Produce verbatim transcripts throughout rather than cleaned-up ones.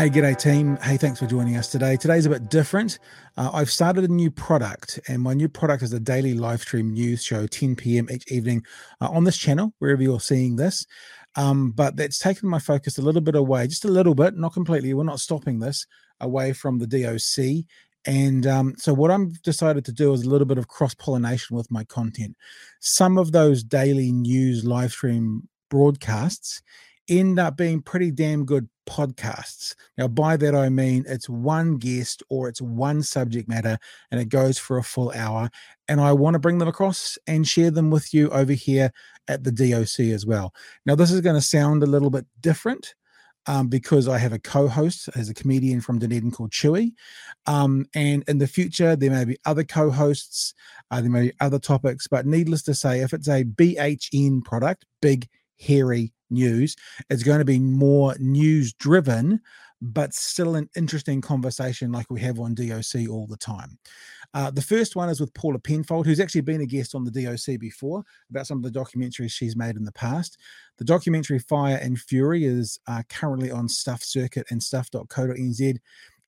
Hey, g'day team. Hey, thanks for joining us today. Today's a bit different. Uh, I've started a new product, and my new product is a daily live stream news show, ten p.m. each evening uh, on this channel, wherever you're seeing this. Um, but that's taken my focus a little bit away, just a little bit, not completely. We're not stopping this, away from the D O C. And um, so what I've decided to do is a little bit of cross-pollination with my content. Some of those daily news live stream broadcasts end up being pretty damn good podcasts. Now, by that I mean it's one guest or it's one subject matter, and it goes for a full hour. And I want to bring them across and share them with you over here at the D O C as well. Now, this is going to sound a little bit different um, because I have a co-host as a comedian from Dunedin called Chewie. Um, and in the future, there may be other co-hosts, uh, there may be other topics, but needless to say, if it's a B H N product, Big Hairy News, it's going to be more news driven, but still an interesting conversation like we have on D O C all the time. Uh, the first one is with Paula Penfold, who's actually been a guest on the D O C before about some of the documentaries she's made in the past. The documentary Fire and Fury is uh, currently on Stuff Circuit and stuff dot co dot n z.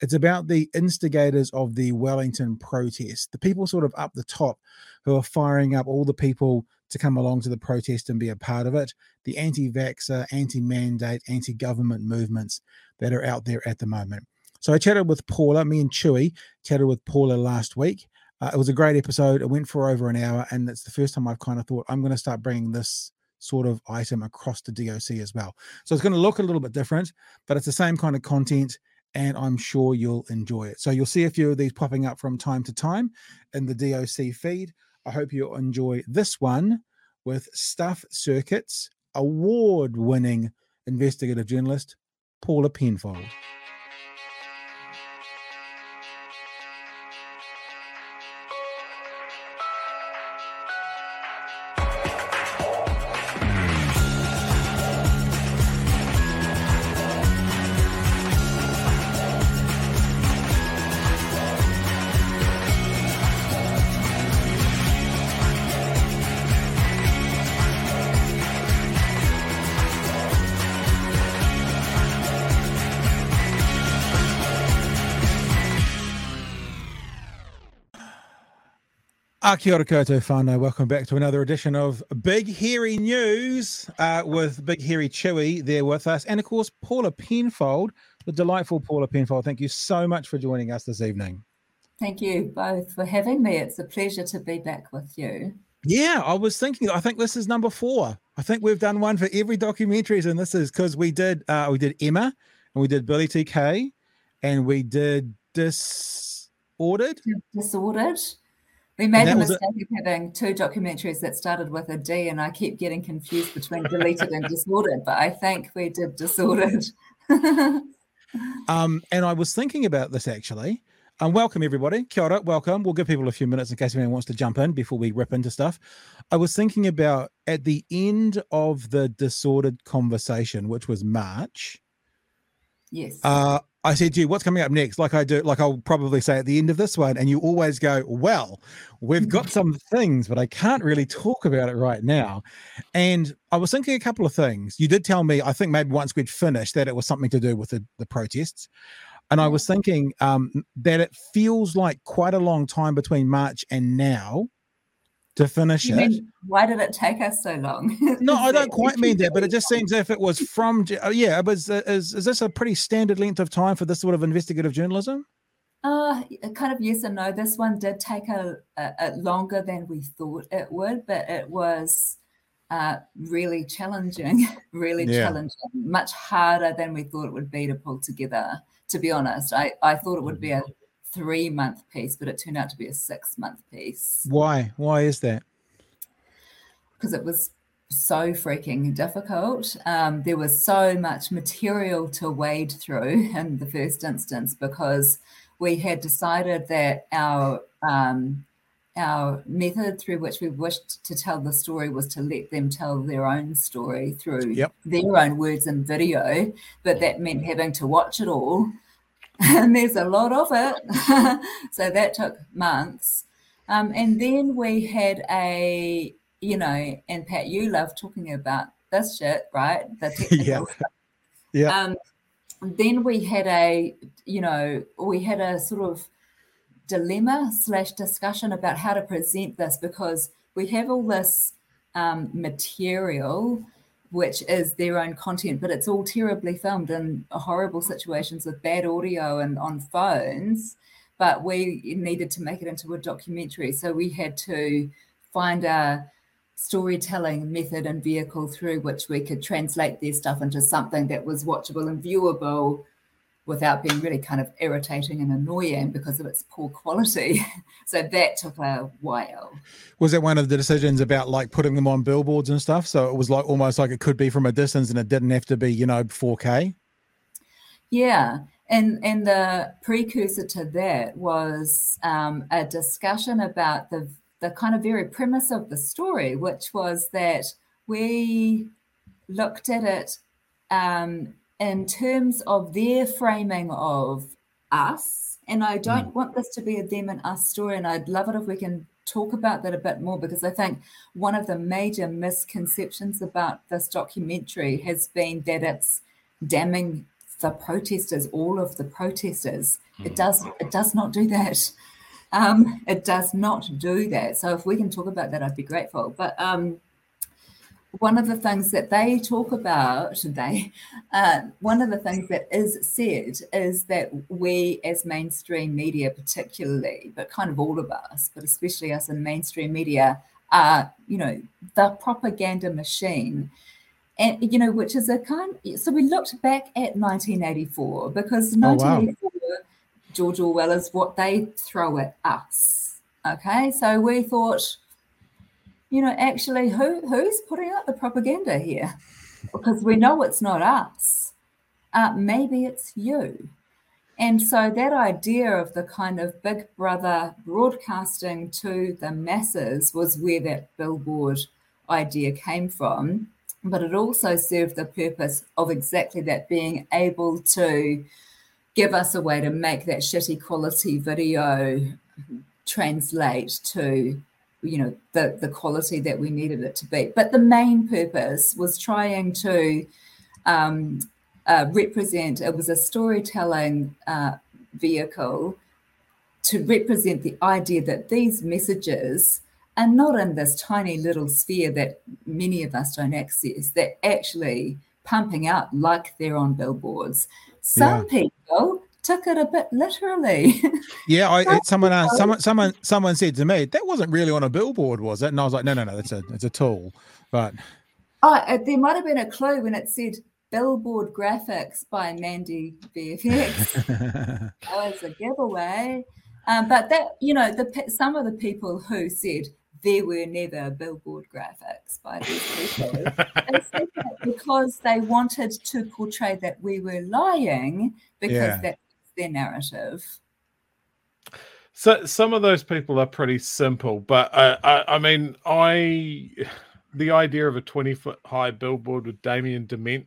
It's about the instigators of the Wellington protest, the people sort of up the top who are firing up all the people to come along to the protest and be a part of it, the anti-vaxxer, anti-mandate, anti-government movements that are out there at the moment. So I chatted with Paula, me and Chewie chatted with Paula last week. Uh, it was a great episode. It went for over an hour, and it's the first time I've kind of thought I'm going to start bringing this sort of item across the D O C as well. So it's going to look a little bit different, but it's the same kind of content, and I'm sure you'll enjoy it. So you'll see a few of these popping up from time to time in the D O C feed. I hope you'll enjoy this one with Stuff Circuit's award-winning investigative journalist, Paula Penfold. Kia ora koutou whanau. Welcome back to another edition of Big Hairy News uh, with Big Hairy Chewie there with us. And, of course, Paula Penfold, the delightful Paula Penfold. Thank you so much for joining us this evening. Thank you both for having me. It's a pleasure to be back with you. Yeah, I was thinking, I think this is number four. I think we've done one for every documentaries, and this is because we did uh, we did Emma, and we did Billy T K, and we did Disordered. Disordered. We made the mistake of having two documentaries that started with a D, and I keep getting confused between Deleted and Disordered, but I think we did Disordered. um, and I was thinking about this, actually. Um, welcome, everybody. Kia ora, welcome. We'll give people a few minutes in case anyone wants to jump in before we rip into stuff. I was thinking about at the end of the Disordered conversation, which was March. Yes. Uh, I said to you, what's coming up next? Like I do, like I'll probably say at the end of this one. And you always go, well, we've got some things, but I can't really talk about it right now. And I was thinking a couple of things. You did tell me, I think maybe once we'd finished, that it was something to do with the, the protests. And I was thinking um, that it feels like quite a long time between March and now to finish you it. Mean, why did it take us so long? No, I don't quite mean that, but it just seems if it was from, yeah, it was, is, is this a pretty standard length of time for this sort of investigative journalism? Uh, kind of yes and no. This one did take a, a, a longer than we thought it would, but it was uh, really challenging, really yeah. challenging, much harder than we thought it would be to pull together, to be honest. I, I thought it would be a three-month piece, but it turned out to be a six-month piece. Why? Why is that? Because it was so freaking difficult. Um, there was so much material to wade through in the first instance because we had decided that our um, our method through which we wished to tell the story was to let them tell their own story through yep. their own words and video, but that meant having to watch it all. And there's a lot of it. So that took months. Um, and then we had a, you know, and Pat, you love talking about this shit, right? The technical yeah. stuff. Yeah. Um, then we had a, you know, we had a sort of dilemma slash discussion about how to present this, because we have all this um, material which is their own content, but it's all terribly filmed in horrible situations with bad audio and on phones, but we needed to make it into a documentary. So we had to find a storytelling method and vehicle through which we could translate their stuff into something that was watchable and viewable without being really kind of irritating and annoying because of its poor quality. So that took a while. Was that one of the decisions about like putting them on billboards and stuff? So it was like almost like it could be from a distance and it didn't have to be, you know, four K? Yeah. And and the precursor to that was um, a discussion about the the kind of very premise of the story, which was that we looked at it um, in terms of their framing of us. And I don't mm. want this to be a them and us story, and I'd love it if we can talk about that a bit more, because I think one of the major misconceptions about this documentary has been that it's damning the protesters, all of the protesters. Mm. It does, it does not do that. Um, it does not do that. So if we can talk about that, I'd be grateful. But um, one of the things that they talk about, they, uh, one of the things that is said is that we as mainstream media particularly, but kind of all of us, but especially us in mainstream media, are, you know, the propaganda machine. And, you know, which is a kind, so we looked back at nineteen eighty-four, because nineteen eighty-four, oh, wow. George Orwell is what they throw at us, okay? So we thought, you know, actually, who who's putting out the propaganda here? Because we know it's not us. Uh, maybe it's you. And so that idea of the kind of Big Brother broadcasting to the masses was where that billboard idea came from. But it also served the purpose of exactly that, being able to give us a way to make that shitty quality video translate to, you know, the, the quality that we needed it to be. But the main purpose was trying to um, uh, represent, it was a storytelling uh, vehicle to represent the idea that these messages are not in this tiny little sphere that many of us don't access, that actually pumping out like they're on billboards. Some yeah. people took it a bit literally. Yeah, I, someone asked, someone, someone, someone said to me, "That wasn't really on a billboard, was it?" And I was like, "No, no, no, that's a, it's a tool." But oh, there might have been a clue when it said "Billboard Graphics" by Mandy B F X. That was a giveaway. Um, but that, you know, the some of the people who said there were never billboard graphics by these people, they said that because they wanted to portray that we were lying, because yeah. that's their narrative. So some of those people are pretty simple, but uh, I, I mean, I the idea of a twenty-foot high billboard with Damien Dement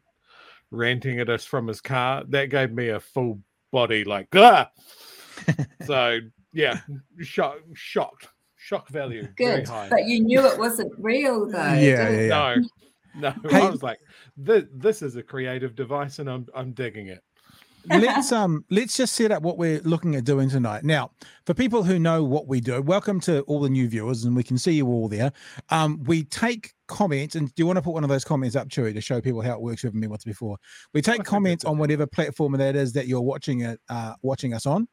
ranting at us from his car, that gave me a full body like, ah! So yeah, shock, shocked. Shock value. Good. Very high. But you knew it wasn't real, though. Yeah, yeah, yeah. No, no. Hey, I was like, this, this is a creative device, and I'm I'm digging it. Let's um let's just set up what we're looking at doing tonight. Now, for people who know what we do, welcome to all the new viewers, and we can see you all there. Um, we take comments, and do you want to put one of those comments up, Chewie, to show people how it works? You haven't been watched before. We take comments on whatever platform that is that you're watching it, uh, watching us on.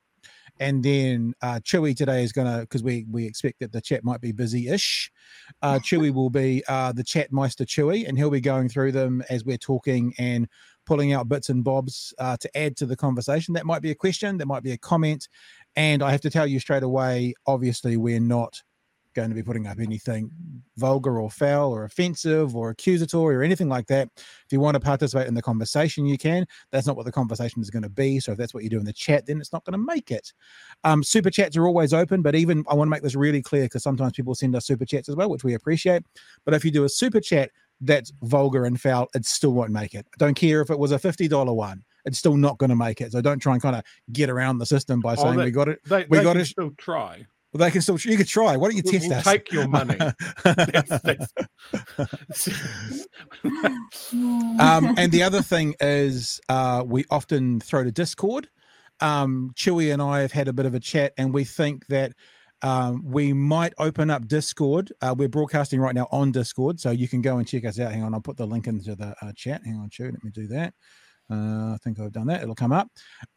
And then uh, Chewie today is going to, because we, we expect that the chat might be busy-ish, uh, Chewie will be uh, the chat meister Chewie, and he'll be going through them as we're talking and pulling out bits and bobs uh, to add to the conversation. That might be a question, that might be a comment, and I have to tell you straight away, obviously we're not going to be putting up anything vulgar or foul or offensive or accusatory or anything like that. If you want to participate in the conversation, you can. That's not what the conversation is going to be. So if that's what you do in the chat, then it's not going to make it. Um, super chats are always open, but even I want to make this really clear, because sometimes people send us super chats as well, which we appreciate. But if you do a super chat that's vulgar and foul, it still won't make it. I don't care if it was a fifty dollar one. It's still not going to make it. So don't try and kind of get around the system by saying oh, they, we got it. They, we they got it. Still try. Well, they can still. You could try. Why don't you we'll, test we'll us? Take your money. that's, that's... um, and the other thing is, uh, we often throw to Discord. Um, Chewie and I have had a bit of a chat, and we think that um, we might open up Discord. Uh, we're broadcasting right now on Discord, so you can go and check us out. Hang on, I'll put the link into the uh, chat. Hang on, Chewie, let me do that. Uh, I think I've done that. It'll come up.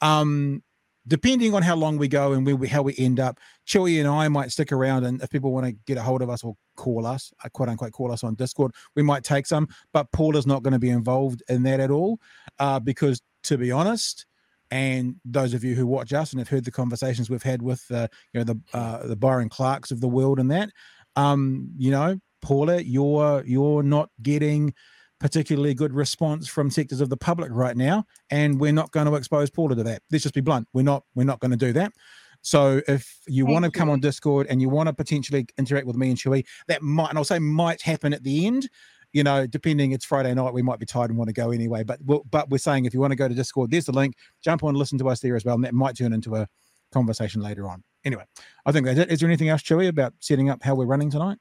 Um, Depending on how long we go and we, how we end up, Chewie and I might stick around, and if people want to get a hold of us or call us, quote unquote, call us on Discord, we might take some. But Paula's not going to be involved in that at all, uh, because, to be honest, and those of you who watch us and have heard the conversations we've had with uh, you know the uh, the Byron Clarks of the world and that, um, you know, Paula, you're you're not getting particularly good response from sectors of the public right now, and we're not going to expose Paula to that. Let's just be blunt. We're not we're not going to do that. So if you Thank want to you. come on Discord and you want to potentially interact with me and Chewie, that might, and I'll say might happen at the end, you know, depending, it's Friday night, we might be tired and want to go anyway. But we'll, but we're saying if you want to go to Discord, there's the link. Jump on, listen to us there as well, and that might turn into a conversation later on. Anyway, I think that's it. Is there anything else, Chewie, about setting up how we're running tonight?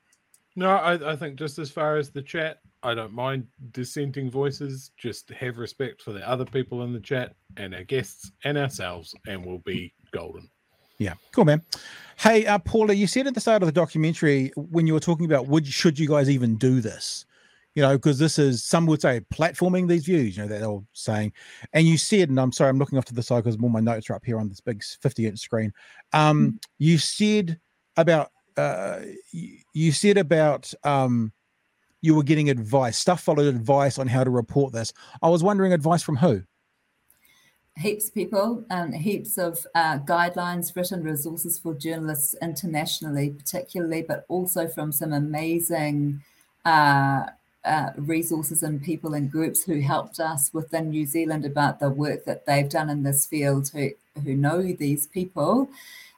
No, I, I think just as far as the chat, I don't mind dissenting voices. Just have respect for the other people in the chat and our guests and ourselves, and we'll be golden. Yeah, cool, man. Hey, uh, Paula, you said at the start of the documentary when you were talking about would should you guys even do this? You know, because this is, some would say, platforming these views, you know, that old saying. And you said, and I'm sorry, I'm looking off to the side because all my notes are up here on this big fifty-inch screen. Um, mm-hmm. You said about... Uh, you said about um, you were getting advice. Stuff followed advice on how to report this. I was wondering, advice from who? Heaps of people, um, heaps of uh, guidelines, written resources for journalists internationally, particularly, but also from some amazing uh, uh, resources and people and groups who helped us within New Zealand about the work that they've done in this field, who who know these people,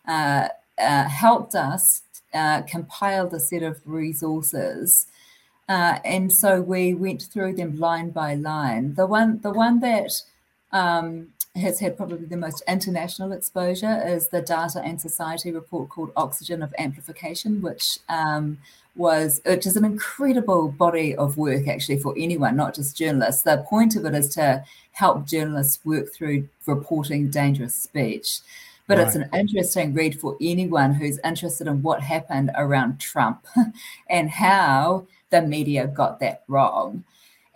uh, uh, helped us Uh, compiled a set of resources, uh, and so we went through them line by line. The one, the one that um, has had probably the most international exposure is the Data and Society report called Oxygen of Amplification, which um, was, which is an incredible body of work actually for anyone, not just journalists. The point of it is to help journalists work through reporting dangerous speech. But right. It's an interesting read for anyone who's interested in what happened around Trump and how the media got that wrong.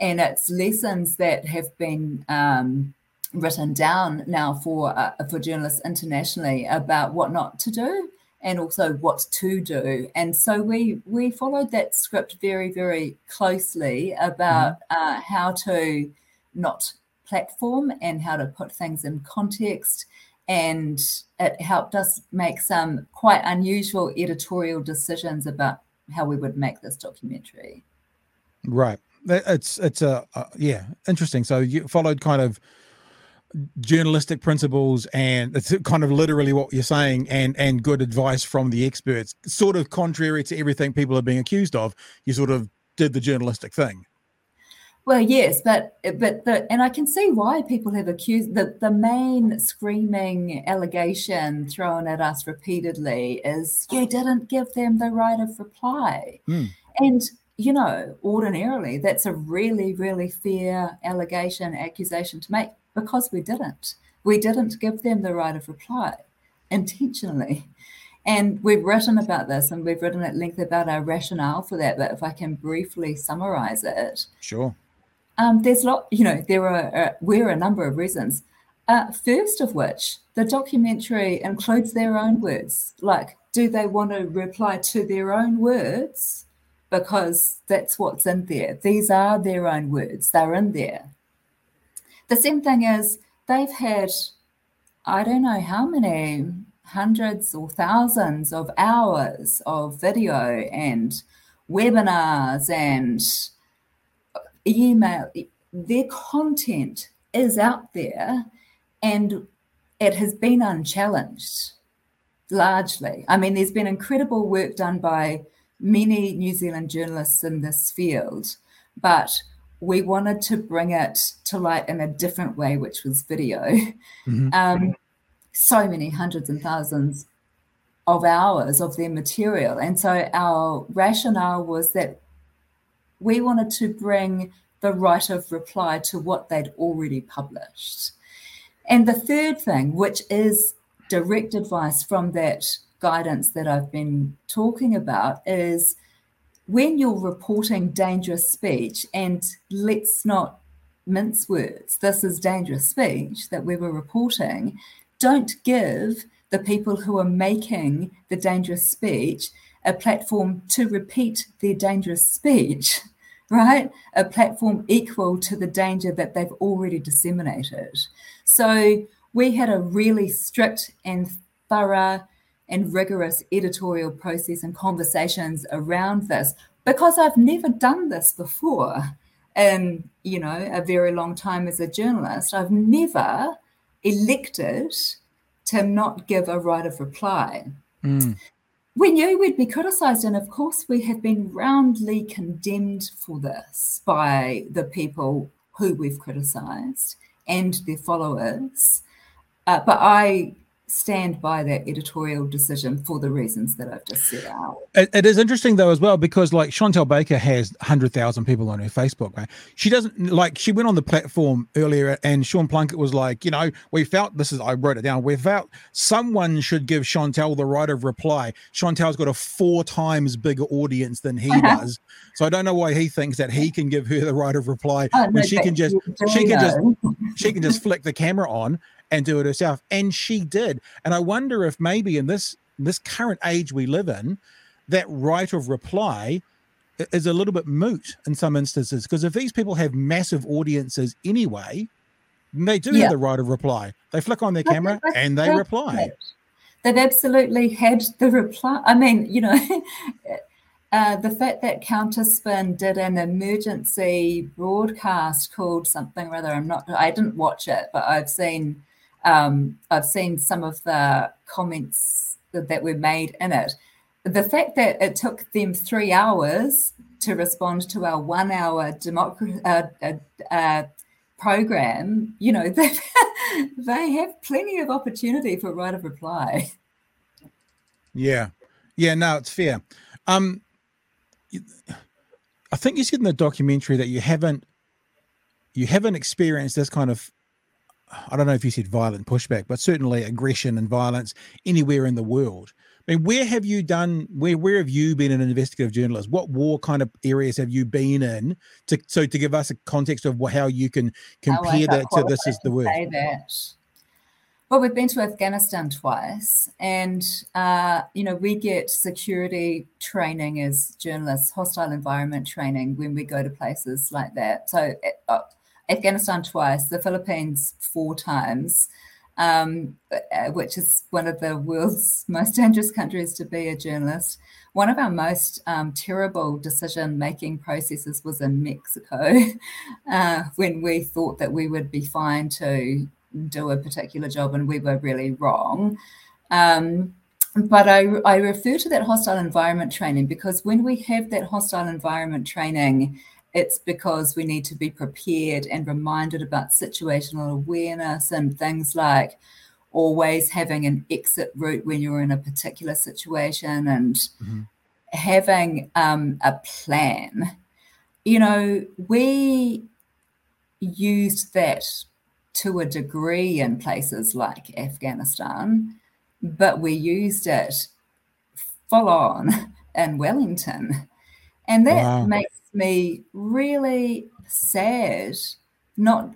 And it's lessons that have been um, written down now for uh, for journalists internationally about what not to do and also what to do. And so we we followed that script very, very closely about uh, how to not platform and how to put things in context. And it helped us make some quite unusual editorial decisions about how we would make this documentary. Right. It's, it's a, uh, yeah, interesting. So you followed kind of journalistic principles, and it's kind of literally what you're saying, and, and good advice from the experts, sort of contrary to everything people are being accused of. You sort of did the journalistic thing. Well, yes, but but the, and I can see why people have accused, the, the main screaming allegation thrown at us repeatedly is you didn't give them the right of reply. Mm. And, you know, ordinarily that's a really, really fair allegation, accusation to make, because we didn't. We didn't give them the right of reply intentionally. And we've written about this, and we've written at length about our rationale for that. But if I can briefly summarize it. Sure. Um, there's lot, you know, there are uh, were a number of reasons. Uh, first of which, the documentary includes their own words. Like, do they want to reply to their own words? Because that's what's in there. These are their own words. They're in there. The same thing is, they've had, I don't know how many hundreds or thousands of hours of video and webinars and email. Their content is out there, and it has been unchallenged largely. I mean, there's been incredible work done by many New Zealand journalists in this field, but we wanted to bring it to light in a different way, which was video. Mm-hmm. Um, so many hundreds and thousands of ours, of their material. And so our rationale was that we wanted to bring the right of reply to what they'd already published. And the third thing, which is direct advice from that guidance that I've been talking about, is when you're reporting dangerous speech, and let's not mince words, this is dangerous speech that we were reporting, don't give the people who are making the dangerous speech a platform to repeat their dangerous speech, right? A platform equal to the danger that they've already disseminated. So we had a really strict and thorough and rigorous editorial process and conversations around this, because I've never done this before in, you know, a very long time as a journalist. I've never elected to not give a right of reply. Mm. We knew we'd be criticised, and of course we have been roundly condemned for this by the people who we've criticised and their followers. Uh, but I stand by that editorial decision for the reasons that I've just set out. It, it is interesting though as well, because like Chantelle Baker has one hundred thousand people on her Facebook, right? She doesn't, like, she went on the platform earlier and Sean Plunket was like, you know, we felt, this is, I wrote it down, we felt someone should give Chantelle the right of reply. Chantelle's got a four times bigger audience than he uh-huh. does. So I don't know why he thinks that he can give her the right of reply oh, when no, she can just, she can just, she can just flick the camera on and do it herself. And she did. And I wonder if maybe in this this current age we live in, that right of reply is a little bit moot in some instances, because if these people have massive audiences anyway, they do yeah. have the right of reply. They flick on their camera and they reply. They've absolutely had the reply. I mean, you know, uh, the fact that Counterspin did an emergency broadcast called something or other, I'm not, I didn't watch it, but I've seen... Um, I've seen some of the comments that, that were made in it. The fact that it took them three hours to respond to our one-hour democracy uh, uh, uh, program, you know, they they have plenty of opportunity for right of reply. Yeah, yeah, no, it's fair. Um, I think you said in the documentary that you haven't you haven't experienced this kind of, I don't know if you said violent pushback, but certainly aggression and violence anywhere in the world. I mean, where have you done, where where have you been an investigative journalist? What war kind of areas have you been in? To, so to give us a context of how you can compare that to this is the word. Well, we've been to Afghanistan twice, and, uh, you know, we get security training as journalists, hostile environment training when we go to places like that. So uh, Afghanistan twice, the Philippines four times, um, which is one of the world's most dangerous countries to be a journalist. One of our most um, terrible decision-making processes was in Mexico, uh, when we thought that we would be fine to do a particular job and we were really wrong. Um, but I, I refer to that hostile environment training because when we have that hostile environment training, it's because we need to be prepared and reminded about situational awareness and things like always having an exit route when you're in a particular situation and mm-hmm. having um, a plan. You know, we used that to a degree in places like Afghanistan, but we used it full on in Wellington. And that wow. makes me really sad, not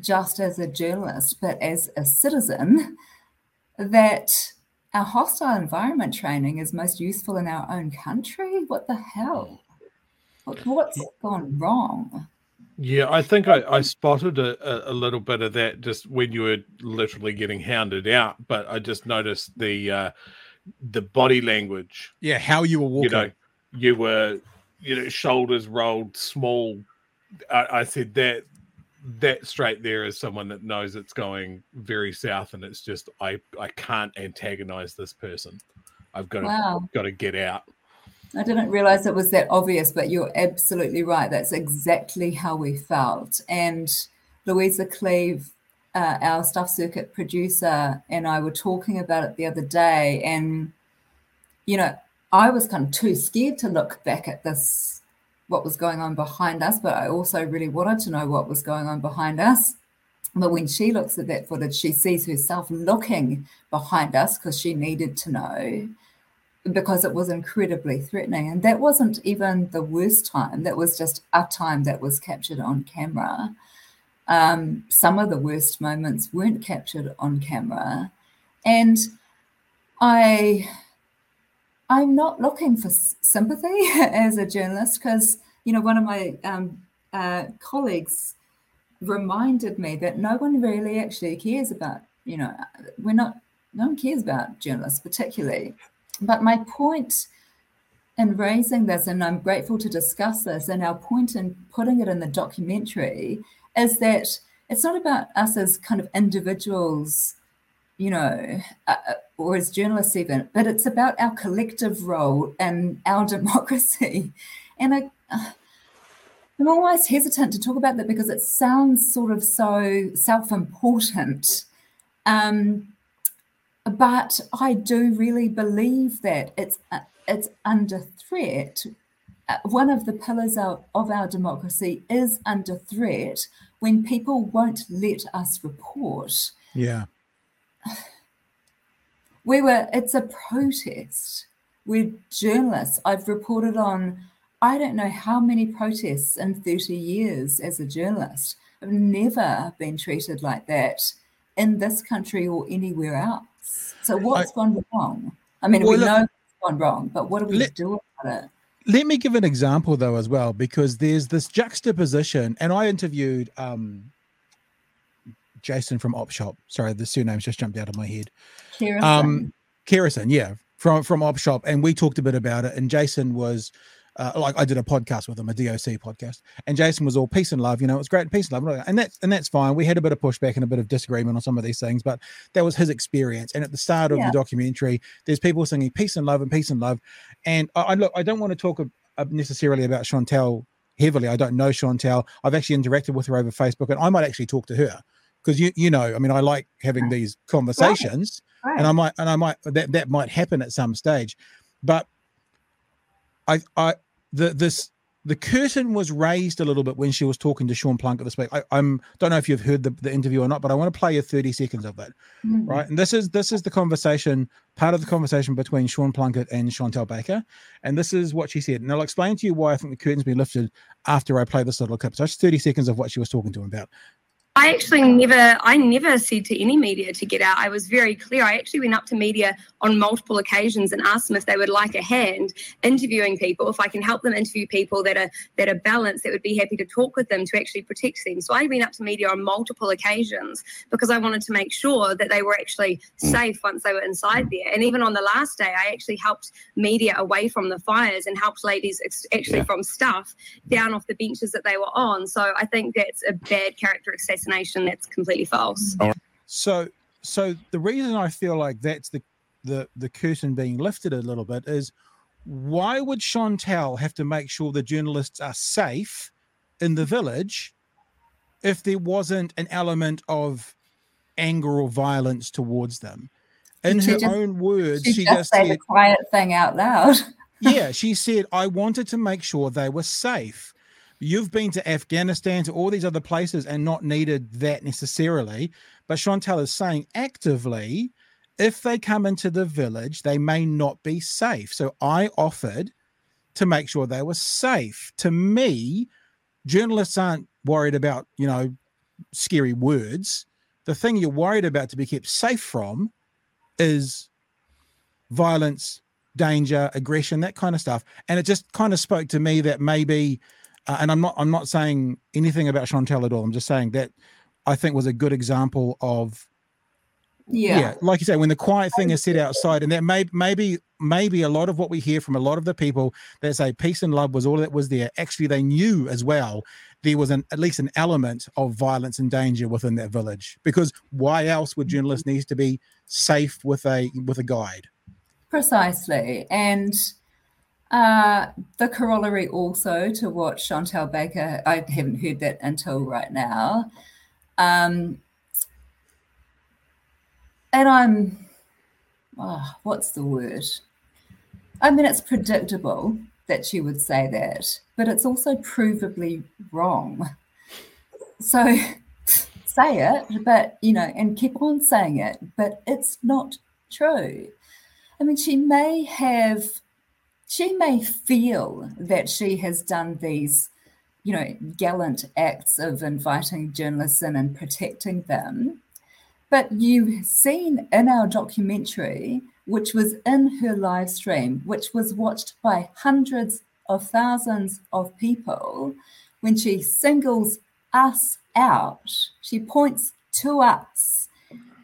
just as a journalist but as a citizen, that our hostile environment training is most useful in our own country. What the hell? What's gone wrong? Yeah, I think I, I spotted a, a little bit of that just when you were literally getting hounded out, but I just noticed the uh, the body language. Yeah, how you were walking. You know, you were... You know, shoulders rolled, small. I, I said that that straight there is someone that knows it's going very south, and it's just I, I can't antagonize this person. I've got to wow. got to get out. I didn't realize it was that obvious, but you're absolutely right. That's exactly how we felt. And Louisa Cleave, uh, our Stuff Circuit producer, and I were talking about it the other day, and you know, I was kind of too scared to look back at this, what was going on behind us, but I also really wanted to know what was going on behind us. But when she looks at that footage, she sees herself looking behind us because she needed to know, because it was incredibly threatening. And that wasn't even the worst time. That was just a time that was captured on camera. Um, some of the worst moments weren't captured on camera. And I... I'm not looking for sympathy as a journalist because, you know, one of my um, uh, colleagues reminded me that no one really actually cares about, you know, we're not, no one cares about journalists particularly. But my point in raising this, and I'm grateful to discuss this, and our point in putting it in the documentary is that it's not about us as kind of individuals, you know, uh, or as journalists even, but it's about our collective role in our democracy. And I, uh, I'm always hesitant to talk about that because it sounds sort of so self-important. Um, but I do really believe that it's uh, it's under threat. Uh, one of the pillars of, of our democracy is under threat when people won't let us report. Yeah. We were, it's a protest. We're journalists. I've reported on, I don't know how many protests in thirty years as a journalist. I've never been treated like that in this country or anywhere else. So what's I, gone wrong? I mean, well, we look, know what's gone wrong, but what do we let, do about it? Let me give an example, though, as well, because there's this juxtaposition. And I interviewed... Um, Jason from Op Shop. Sorry, the surname's just jumped out of my head. Kerrison. Um, Kerrison, yeah, from, from Op Shop. And we talked a bit about it. And Jason was, uh, like, I did a podcast with him, a D O C podcast. And Jason was all peace and love, you know, it's great, peace and love. And that's, and that's fine. We had a bit of pushback and a bit of disagreement on some of these things, but that was his experience. And at the start of yeah. the documentary, there's people singing peace and love and peace and love. And I, I look, I don't want to talk necessarily about Chantelle heavily. I don't know Chantelle. I've actually interacted with her over Facebook, and I might actually talk to her. Because you, you know, I mean, I like having these conversations, right. Right. and I might, and I might that, that might happen at some stage, but I, I, the this the curtain was raised a little bit when she was talking to Sean Plunket this week. I, I'm don't know if you've heard the, the interview or not, but I want to play you thirty seconds of that, mm-hmm. right? And this is this is the conversation, part of the conversation between Sean Plunket and Chantelle Baker, and this is what she said. And I'll explain to you why I think the curtain's been lifted after I play this little clip. So it's thirty seconds of what she was talking to him about. I actually never, I never said to any media to get out. I was very clear. I actually went up to media on multiple occasions and asked them if they would like a hand interviewing people, if I can help them interview people that are that are balanced, that would be happy to talk with them, to actually protect them. So I went up to media on multiple occasions because I wanted to make sure that they were actually safe once they were inside there. And even on the last day, I actually helped media away from the fires and helped ladies ex- actually yeah. from Stuff down off the benches that they were on. So I think that's a bad character assassination. That's completely false. So, so the reason I feel like that's the, the the curtain being lifted a little bit is, why would Chantelle have to make sure the journalists are safe in the village if there wasn't an element of anger or violence towards them? In she her just, own words, she, she just said the quiet thing out loud. Yeah, she said, "I wanted to make sure they were safe." You've been to Afghanistan, to all these other places, and not needed that necessarily. But Chantelle is saying actively, if they come into the village, they may not be safe. So I offered to make sure they were safe. To me, journalists aren't worried about, you know, scary words. The thing you're worried about to be kept safe from is violence, danger, aggression, that kind of stuff. And it just kind of spoke to me that maybe... Uh, and I'm not I'm not saying anything about Chantelle at all. I'm just saying that I think was a good example of, yeah, yeah like you say, when the quiet thing is said outside, and that may, maybe maybe a lot of what we hear from a lot of the people that say peace and love was all that was there. Actually, they knew as well there was an at least an element of violence and danger within that village, because why else would journalists need to be safe with a with a guide? Precisely. And... Uh, the corollary also to what Chantelle Baker, I haven't heard that until right now. Um, and I'm, oh, what's the word? I mean, it's predictable that she would say that, but it's also provably wrong. So say it, but, you know, and keep on saying it, but it's not true. I mean, she may have, she may feel that she has done these, you know, gallant acts of inviting journalists in and protecting them. But you've seen in our documentary, which was in her live stream, which was watched by hundreds of thousands of people, when she singles us out, she points to us.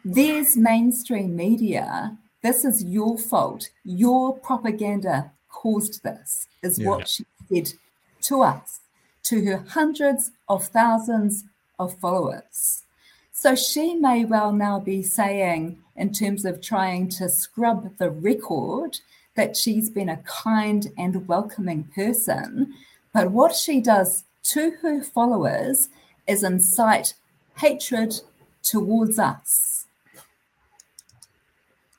There's mainstream media. This is your fault. Your propaganda caused this, is yeah. what she said to us, to her hundreds of thousands of followers. So she may well now be saying, in terms of trying to scrub the record, that she's been a kind and welcoming person. But what she does to her followers is incite hatred towards us.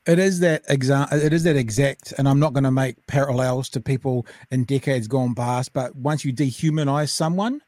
It is that exact, it is that exact, and I'm not going to make parallels to people in decades gone past, but once you dehumanize someone,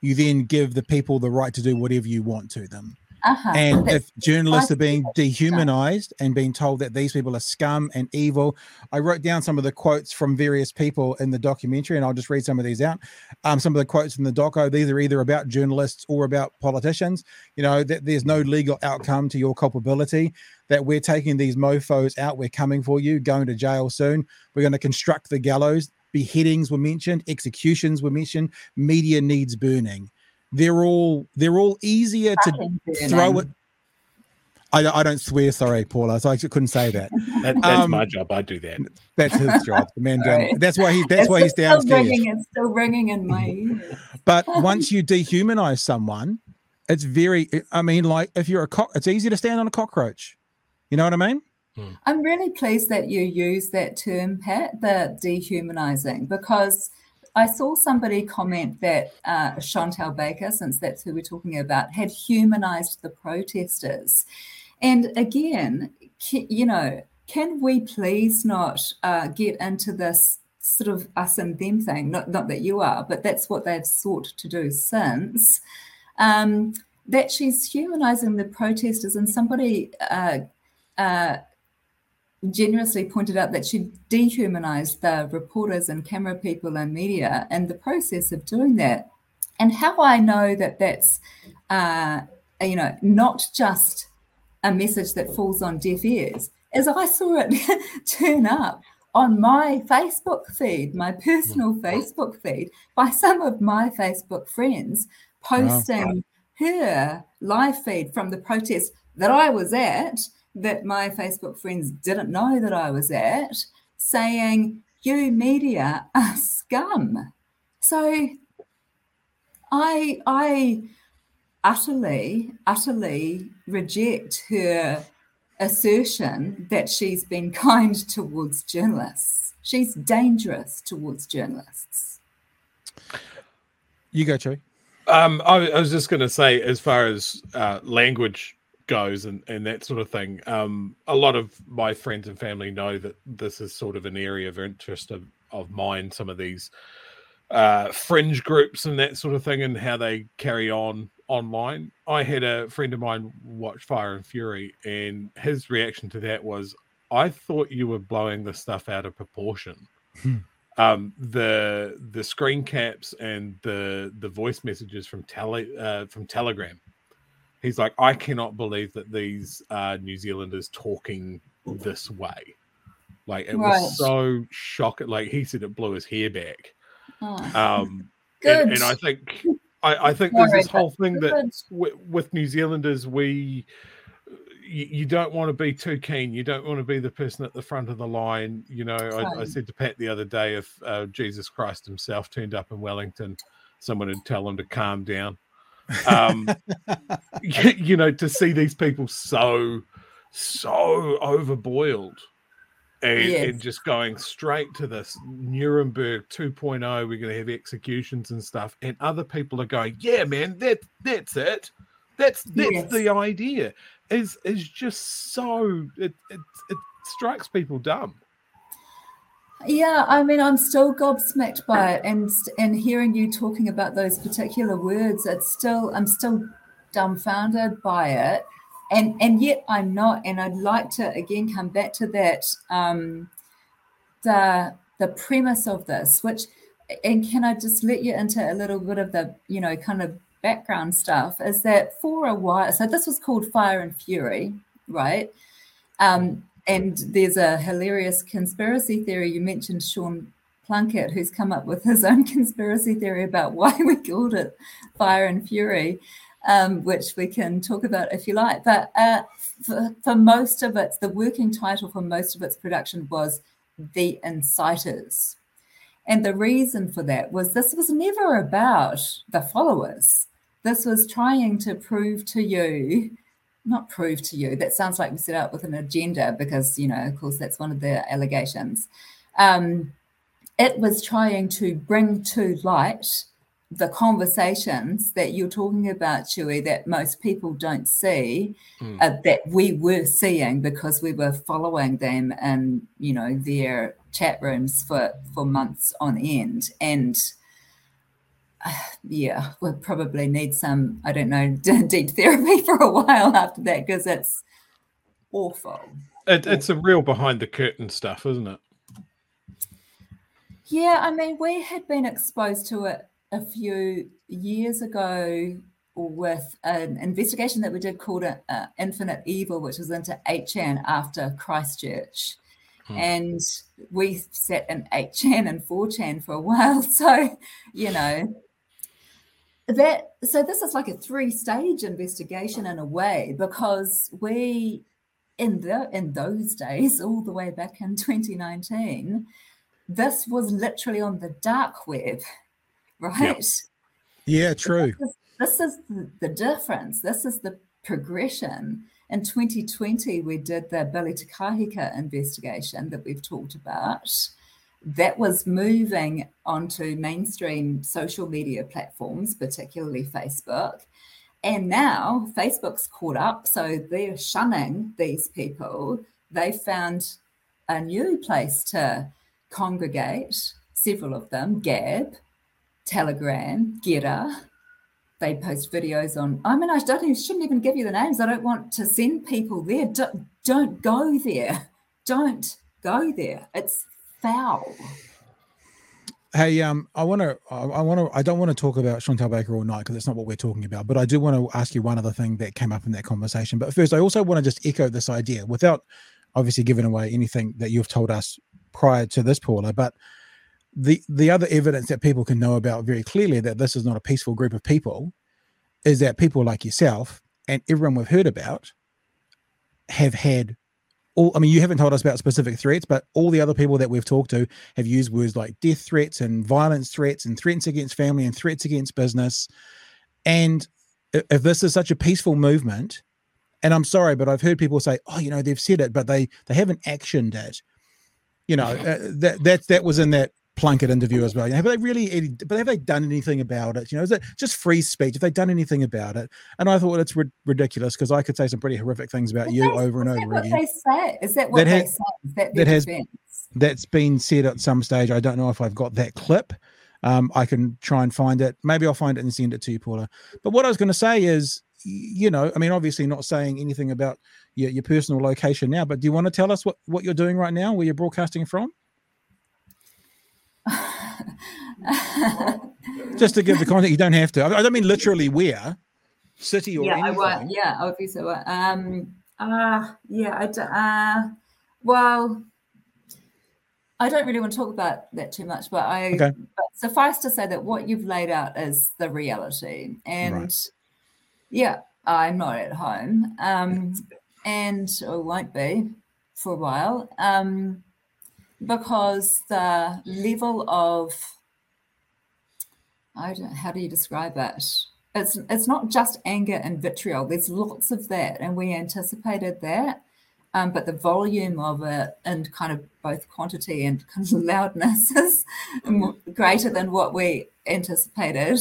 you then give the people the right to do whatever you want to them. Uh-huh. And if journalists are being dehumanized and being told that these people are scum and evil, I wrote down some of the quotes from various people in the documentary, and I'll just read some of these out. Um, some of the quotes in the doco, these are either about journalists or about politicians, you know, that there's no legal outcome to your culpability, that we're taking these mofos out, we're coming for you, going to jail soon, we're going to construct the gallows. Beheadings were mentioned, executions were mentioned, media needs burning. They're all they're all easier to throw it. I, I don't swear, sorry, Paula. So I couldn't say that. that that's um, my job. I do that. That's his job. The man doing, that's why he. That's it's why he's downstairs. Still ringing, it's still ringing in my ears. But once you dehumanize someone, it's very. I mean, like if you're a cock, it's easy to stand on a cockroach. You know what I mean? I'm really pleased that you use that term, Pat, the dehumanizing, because I saw somebody comment that uh, Chantelle Baker, since that's who we're talking about, had humanized the protesters. And again, can, you know, can we please not uh, get into this sort of us and them thing? Not, not that you are, but that's what they've sought to do since. Um, that she's humanizing the protesters, and somebody uh, uh generously pointed out that she dehumanized the reporters and camera people and media in the process of doing that. And how I know that that's, uh, you know, not just a message that falls on deaf ears is I saw it turn up on my Facebook feed, my personal Facebook feed, by some of my Facebook friends posting wow. her live feed from the protest that I was at, that my Facebook friends didn't know that I was at, saying, you media are scum. So I I utterly, utterly reject her assertion that she's been kind towards journalists. She's dangerous towards journalists. You go, Chewie. Um, I, I was just going to say, as far as uh, language goes and, and that sort of thing. Um, a lot of my friends and family know that this is sort of an area of interest of, of mine, some of these uh, fringe groups and that sort of thing and how they carry on online. I had a friend of mine watch Fire and Fury, and his reaction to that was, I thought you were blowing this stuff out of proportion. Hmm. Um, the the screen caps and the the voice messages from tele, uh, from Telegram. He's like, I cannot believe that these uh, New Zealanders talking this way. Like, it right. was so shocking. Like, he said it blew his hair back. Oh. Um, Good. And, and I think I, I think there's this whole thing that w- with New Zealanders, we you, you don't want to be too keen. You don't want to be the person at the front of the line. You know, I, I said to Pat the other day, if uh, Jesus Christ himself turned up in Wellington, someone would tell him to calm down. um you, you know, to see these people so so overboiled and, yes. and just going straight to this Nuremberg two point oh, we're going to have executions and stuff, and other people are going, yeah man, that that's it that's that's yes. the idea is is just so it, it it strikes people dumb. Yeah, I mean, I'm still gobsmacked by it, and and hearing you talking about those particular words, it's still I'm still dumbfounded by it, and and yet I'm not. And I'd like to again come back to that um, the the premise of this, which, and can I just let you into a little bit of the you know kind of background stuff? Is that for a while? So this was called Fire and Fury, right? Um, And there's a hilarious conspiracy theory. You mentioned Sean Plunket, who's come up with his own conspiracy theory about why we called it Fire and Fury, um, which we can talk about if you like. But uh, for, for most of its, the working title for most of its production was The Inciters. And the reason for that was this was never about the followers. This was trying to prove to you Not prove to you. That sounds like we set out with an agenda because, you know, of course, that's one of the allegations. Um, it was trying to bring to light the conversations that you're talking about, Chewie, that most people don't see, mm. uh, that we were seeing because we were following them in, you know, their chat rooms for, for months on end. And Uh, yeah, we'll probably need some, I don't know, d- deep therapy for a while after that because it's awful. It, it's a real behind the curtain stuff, isn't it? Yeah, I mean, we had been exposed to it a few years ago with an investigation that we did called a, a Infinite Evil, which was into eight chan after Christchurch. And we sat in eight chan and four chan for a while. So, you know, that so this is like a three-stage investigation in a way, because we, in the in those days, all the way back in twenty nineteen, this was literally on the dark web, right? Yep. Yeah, true. This is, this is the difference. This is the progression. In twenty twenty, we did the Billy T K investigation that we've talked about. That was moving onto mainstream social media platforms, particularly Facebook. And now Facebook's caught up, so they're shunning these people. They found a new place to congregate, several of them, Gab, Telegram, Getter. They post videos on, I mean, I don't even, shouldn't even give you the names. I don't want to send people there. Don't, don't go there. Don't go there. It's foul. Hey, um, I want to, I want to, I don't want to talk about Chantelle Baker all night because that's not what we're talking about, but I do want to ask you one other thing that came up in that conversation. But first, I also want to just echo this idea without obviously giving away anything that you've told us prior to this, Paula, but The the other evidence that people can know about very clearly that this is not a peaceful group of people is that people like yourself and everyone we've heard about have had all, I mean, you haven't told us about specific threats, but all the other people that we've talked to have used words like death threats and violence threats and threats against family and threats against business. And if this is such a peaceful movement, and I'm sorry, but I've heard people say, oh, you know, they've said it, but they, they haven't actioned it. You know, uh, that, that, that was in that Plunket interview as well. Have they really? But have they done anything about it? You know, is it just free speech? Have they done anything about it? And I thought, well, it's ri- ridiculous because I could say some pretty horrific things about is you that, over and over again. Is that what they say? Is that what that they has, say? Is that, that has that's been said at some stage. I don't know if I've got that clip. Um, I can try and find it. Maybe I'll find it and send it to you, Paula. But what I was going to say is, you know, I mean, obviously not saying anything about your, your personal location now. But do you want to tell us what, what you're doing right now? Where you're broadcasting from? Just to give the context, you don't have to. I don't mean literally where, city or yeah, anything. I won't. Yeah, I would be so. Um, uh, yeah, I do, uh, well, I don't really want to talk about that too much, but I okay. but suffice to say that what you've laid out is the reality, and right. yeah, I'm not at home, um, and I won't be for a while. Um, Because the level of, I don't, how do you describe it? It's it's not just anger and vitriol. There's lots of that, and we anticipated that. Um, but the volume of it, and kind of both quantity and kind of loudness, is greater than what we anticipated.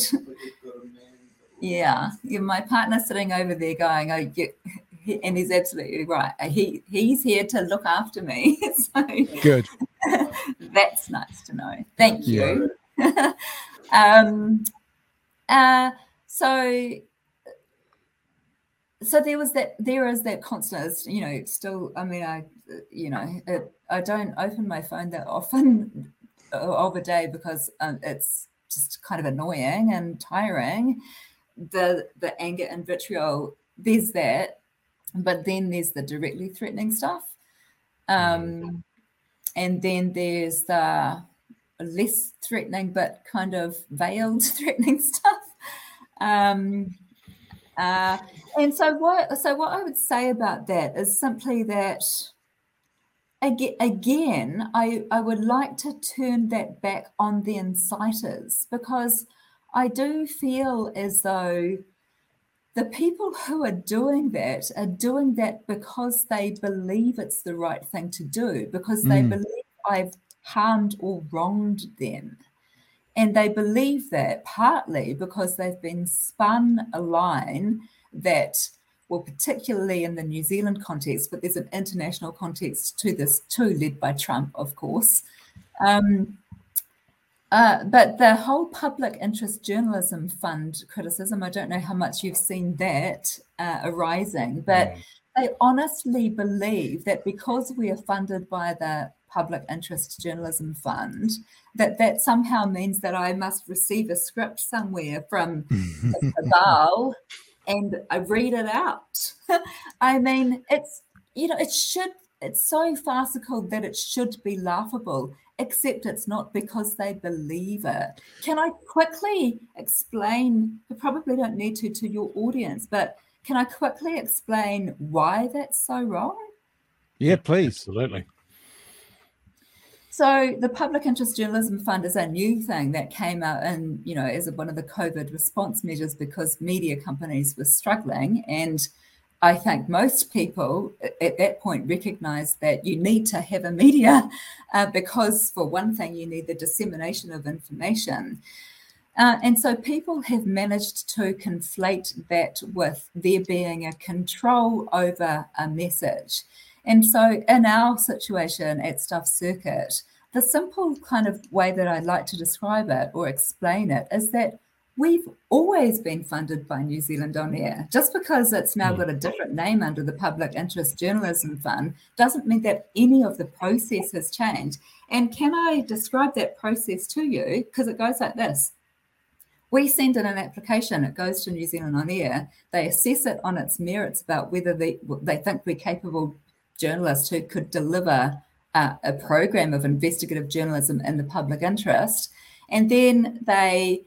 Yeah, yeah. My partner's sitting over there going, "Oh, you." And he's absolutely right. He he's here to look after me. So good. that's nice to know. Thank you. Yeah. um, uh, so, so there was that. There is that constant. You know, still. I mean, I. You know, it, I don't open my phone that often of a day because um, it's just kind of annoying and tiring. The the anger and vitriol. There's that, but then there's the directly threatening stuff. Um, and then there's the less threatening but kind of veiled threatening stuff. Um, uh, and so what so what I would say about that is simply that, again, I, I would like to turn that back on the inciters, because I do feel as though the people who are doing that are doing that because they believe it's the right thing to do, because they mm. believe I've harmed or wronged them. And they believe that partly because they've been spun a line that, well, particularly in the New Zealand context, but there's an international context to this too, led by Trump, of course. Um, Uh, but the whole Public Interest Journalism Fund criticism, I don't know how much you've seen that uh, arising, but mm. they honestly believe that because we are funded by the Public Interest Journalism Fund, that that somehow means that I must receive a script somewhere from the Baal and I read it out. I mean, it's, you know, it should, it's so farcical that it should be laughable, except it's not, because they believe it. Can I quickly explain, I probably don't need to, to your audience, but can I quickly explain why that's so wrong? Yeah, please. Absolutely. So the Public Interest Journalism Fund is a new thing that came out in, you know, as one of the COVID response measures because media companies were struggling, and I think most people at that point recognised that you need to have a media uh, because, for one thing, you need the dissemination of information. Uh, and so people have managed to conflate that with there being a control over a message. And so in our situation at Stuff Circuit, the simple kind of way that I like to describe it or explain it is that we've always been funded by New Zealand On Air. Just because it's now got a different name under the Public Interest Journalism Fund doesn't mean that any of the process has changed. And can I describe that process to you? Because it goes like this. We send in an application. It goes to New Zealand On Air. They assess it on its merits about whether they, they think we're capable journalists who could deliver uh, a program of investigative journalism in the public interest. And then they...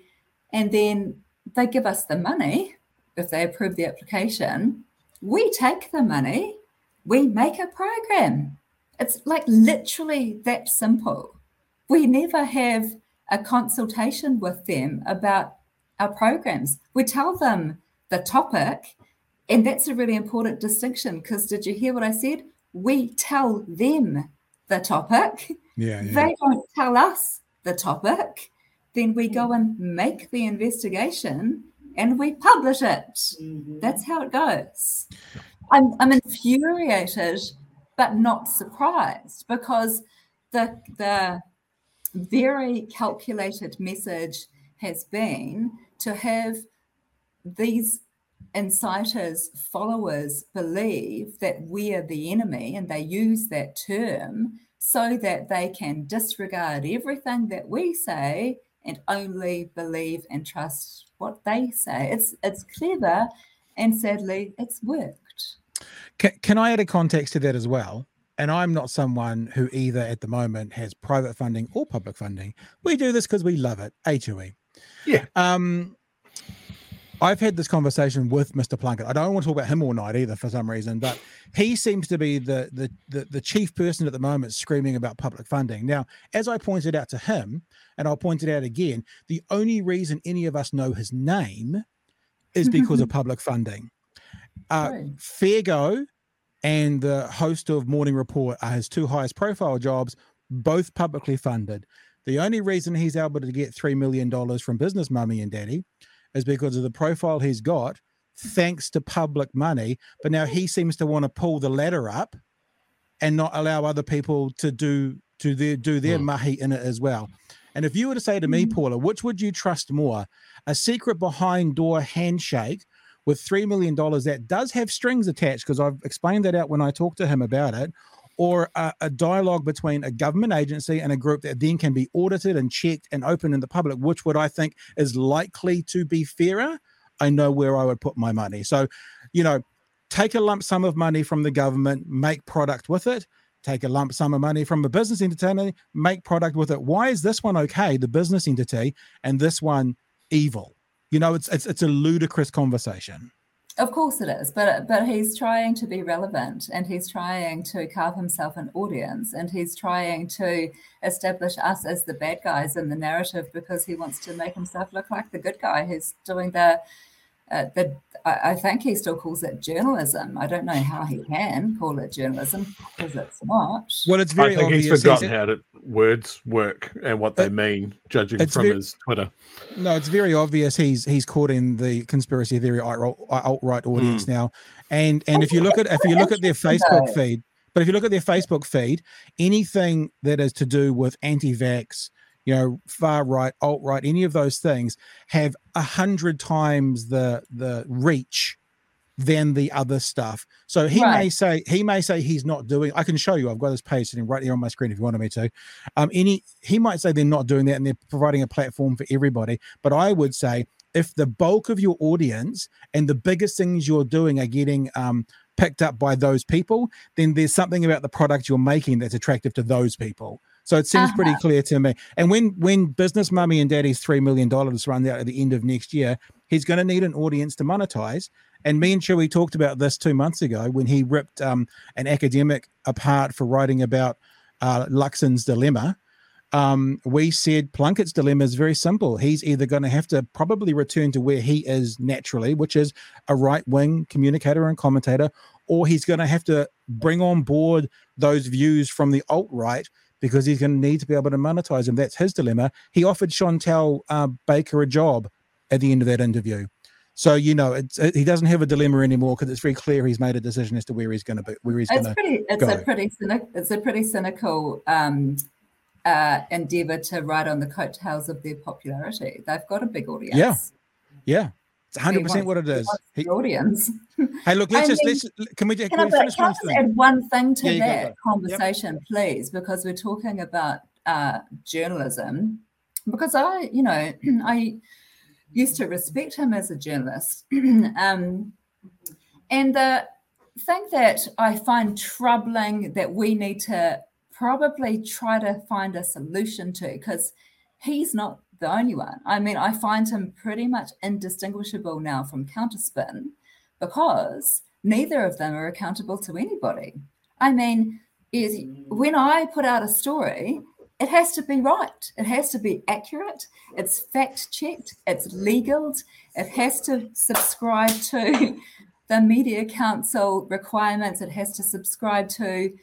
And then they give us the money. If they approve the application, we take the money, we make a program. It's like literally that simple. We never have a consultation with them about our programs. We tell them the topic, and that's a really important distinction, because did you hear what I said? We tell them the topic. Yeah, yeah. They don't tell us the topic. Then we go and make the investigation and we publish it. Mm-hmm. That's how it goes. I'm, I'm infuriated but not surprised, because the, the very calculated message has been to have these inciters, followers, believe that we are the enemy, and they use that term so that they can disregard everything that we say and only believe and trust what they say. It's it's clever, and sadly, it's worked. Can, can I add a context to that as well? And I'm not someone who either at the moment has private funding or public funding. We do this because we love it, eh, Chewie? Yeah. Um, I've had this conversation with Mister Plunket. I don't want to talk about him all night either for some reason, but he seems to be the, the, the, the chief person at the moment screaming about public funding. Now, as I pointed out to him, and I'll point it out again, the only reason any of us know his name is because of public funding. Uh, Fairgo and the host of Morning Report are his two highest profile jobs, both publicly funded. The only reason he's able to get three million dollars from business mummy and daddy is because of the profile he's got, thanks to public money. But now he seems to want to pull the ladder up and not allow other people to do to their, do their mm. mahi in it as well. And if you were to say to me, Paula, which would you trust more? A secret behind door handshake with three million dollars that does have strings attached, because I've explained that out when I talked to him about it, or a, a dialogue between a government agency and a group that then can be audited and checked and open in the public, which would I think is likely to be fairer? I know where I would put my money. So, you know, take a lump sum of money from the government, make product with it. Take a lump sum of money from a business entity, make product with it. Why is this one okay, the business entity, and this one evil? You know, it's it's it's a ludicrous conversation. Of course it is, but but he's trying to be relevant, and he's trying to carve himself an audience, and he's trying to establish us as the bad guys in the narrative because he wants to make himself look like the good guy who's doing the Uh, the, I, I think he still calls it journalism. I don't know how he can call it journalism because it's not. Well, it's very I think obvious. He's forgotten he's, how to, words work and what it, they mean, judging from very, his Twitter. No, it's very obvious he's he's caught in the conspiracy theory alt-right audience mm. now. And and if you look at if you look at their Facebook though. feed, but if you look at their Facebook feed, anything that is to do with anti-vax, you know, far right, alt right, any of those things have a hundred times the the reach than the other stuff. So he right. may say he may say he's not doing. I can show you. I've got this page sitting right here on my screen if you wanted me to. Um, any he might say they're not doing that and they're providing a platform for everybody. But I would say if the bulk of your audience and the biggest things you're doing are getting um, picked up by those people, then there's something about the product you're making that's attractive to those people. So it seems uh-huh. pretty clear to me. And when when business mummy and daddy's three million dollars runs out at the end of next year, he's going to need an audience to monetize. And me and Chewie talked about this two months ago when he ripped um, an academic apart for writing about uh, Luxon's dilemma. Um, we said Plunkett's dilemma is very simple. He's either going to have to probably return to where he is naturally, which is a right-wing communicator and commentator, or he's going to have to bring on board those views from the alt-right because he's going to need to be able to monetize them. That's his dilemma. He offered Chantelle uh, Baker a job at the end of that interview. So, you know, it's, it, he doesn't have a dilemma anymore because it's very clear he's made a decision as to where he's going to be, where he's going to go. It's a pretty cynic, it's a pretty cynical um, uh, endeavor to ride on the coattails of their popularity. They've got a big audience. Yeah, yeah. It's one hundred percent what it is. He, the audience. Hey, look, let's I just, mean, let's, can we, can can we finish I, one can thing? Can I just add one thing to yeah, that go, go. conversation, yep. please? Because we're talking about uh, journalism. Because I, you know, I used to respect him as a journalist. um, and the thing that I find troubling that we need to probably try to find a solution to, because he's not the only one. I mean, I find him pretty much indistinguishable now from Counterspin because neither of them are accountable to anybody. I mean, is when I put out a story, it has to be right. It has to be accurate. It's fact-checked. It's legal. It has to subscribe to the Media Council requirements. It has to subscribe to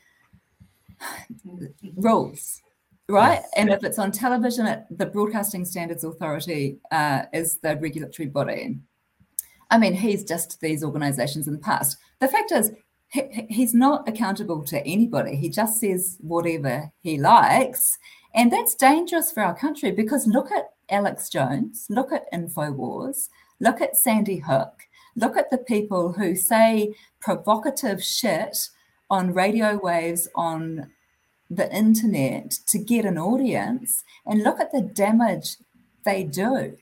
rules. Right, yes. And if it's on television, it, the Broadcasting Standards Authority uh, is the regulatory body. I mean, he's just these organisations in the past. The fact is, he, he's not accountable to anybody. He just says whatever he likes, and that's dangerous for our country because look at Alex Jones, look at Infowars, look at Sandy Hook, look at the people who say provocative shit on radio waves on the internet to get an audience, and look at the damage they do.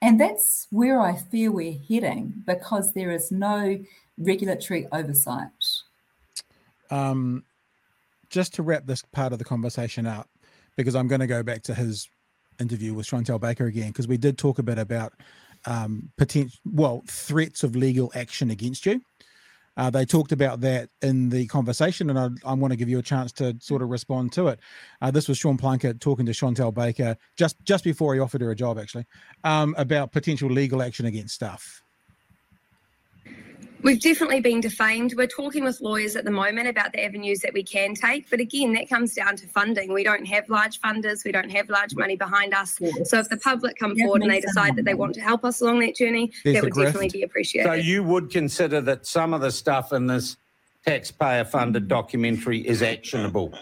And that's where I fear we're heading because there is no regulatory oversight. Um, just to wrap this part of the conversation up, because I'm going to go back to his interview with Chantelle Baker again, because we did talk a bit about um, potential, well, threats of legal action against you. Uh, they talked about that in the conversation, and I, I want to give you a chance to sort of respond to it. Uh, this was Sean Plunket talking to Chantelle Baker just, just before he offered her a job, actually, um, about potential legal action against Stuff. We've definitely been defamed. We're talking with lawyers at the moment about the avenues that we can take. But again, that comes down to funding. We don't have large funders. We don't have large money behind us. Yes. So if the public come forward and they decide that they want to help us along that journey, There's that would grift. definitely be appreciated. So you would consider that some of the stuff in this taxpayer-funded documentary is actionable?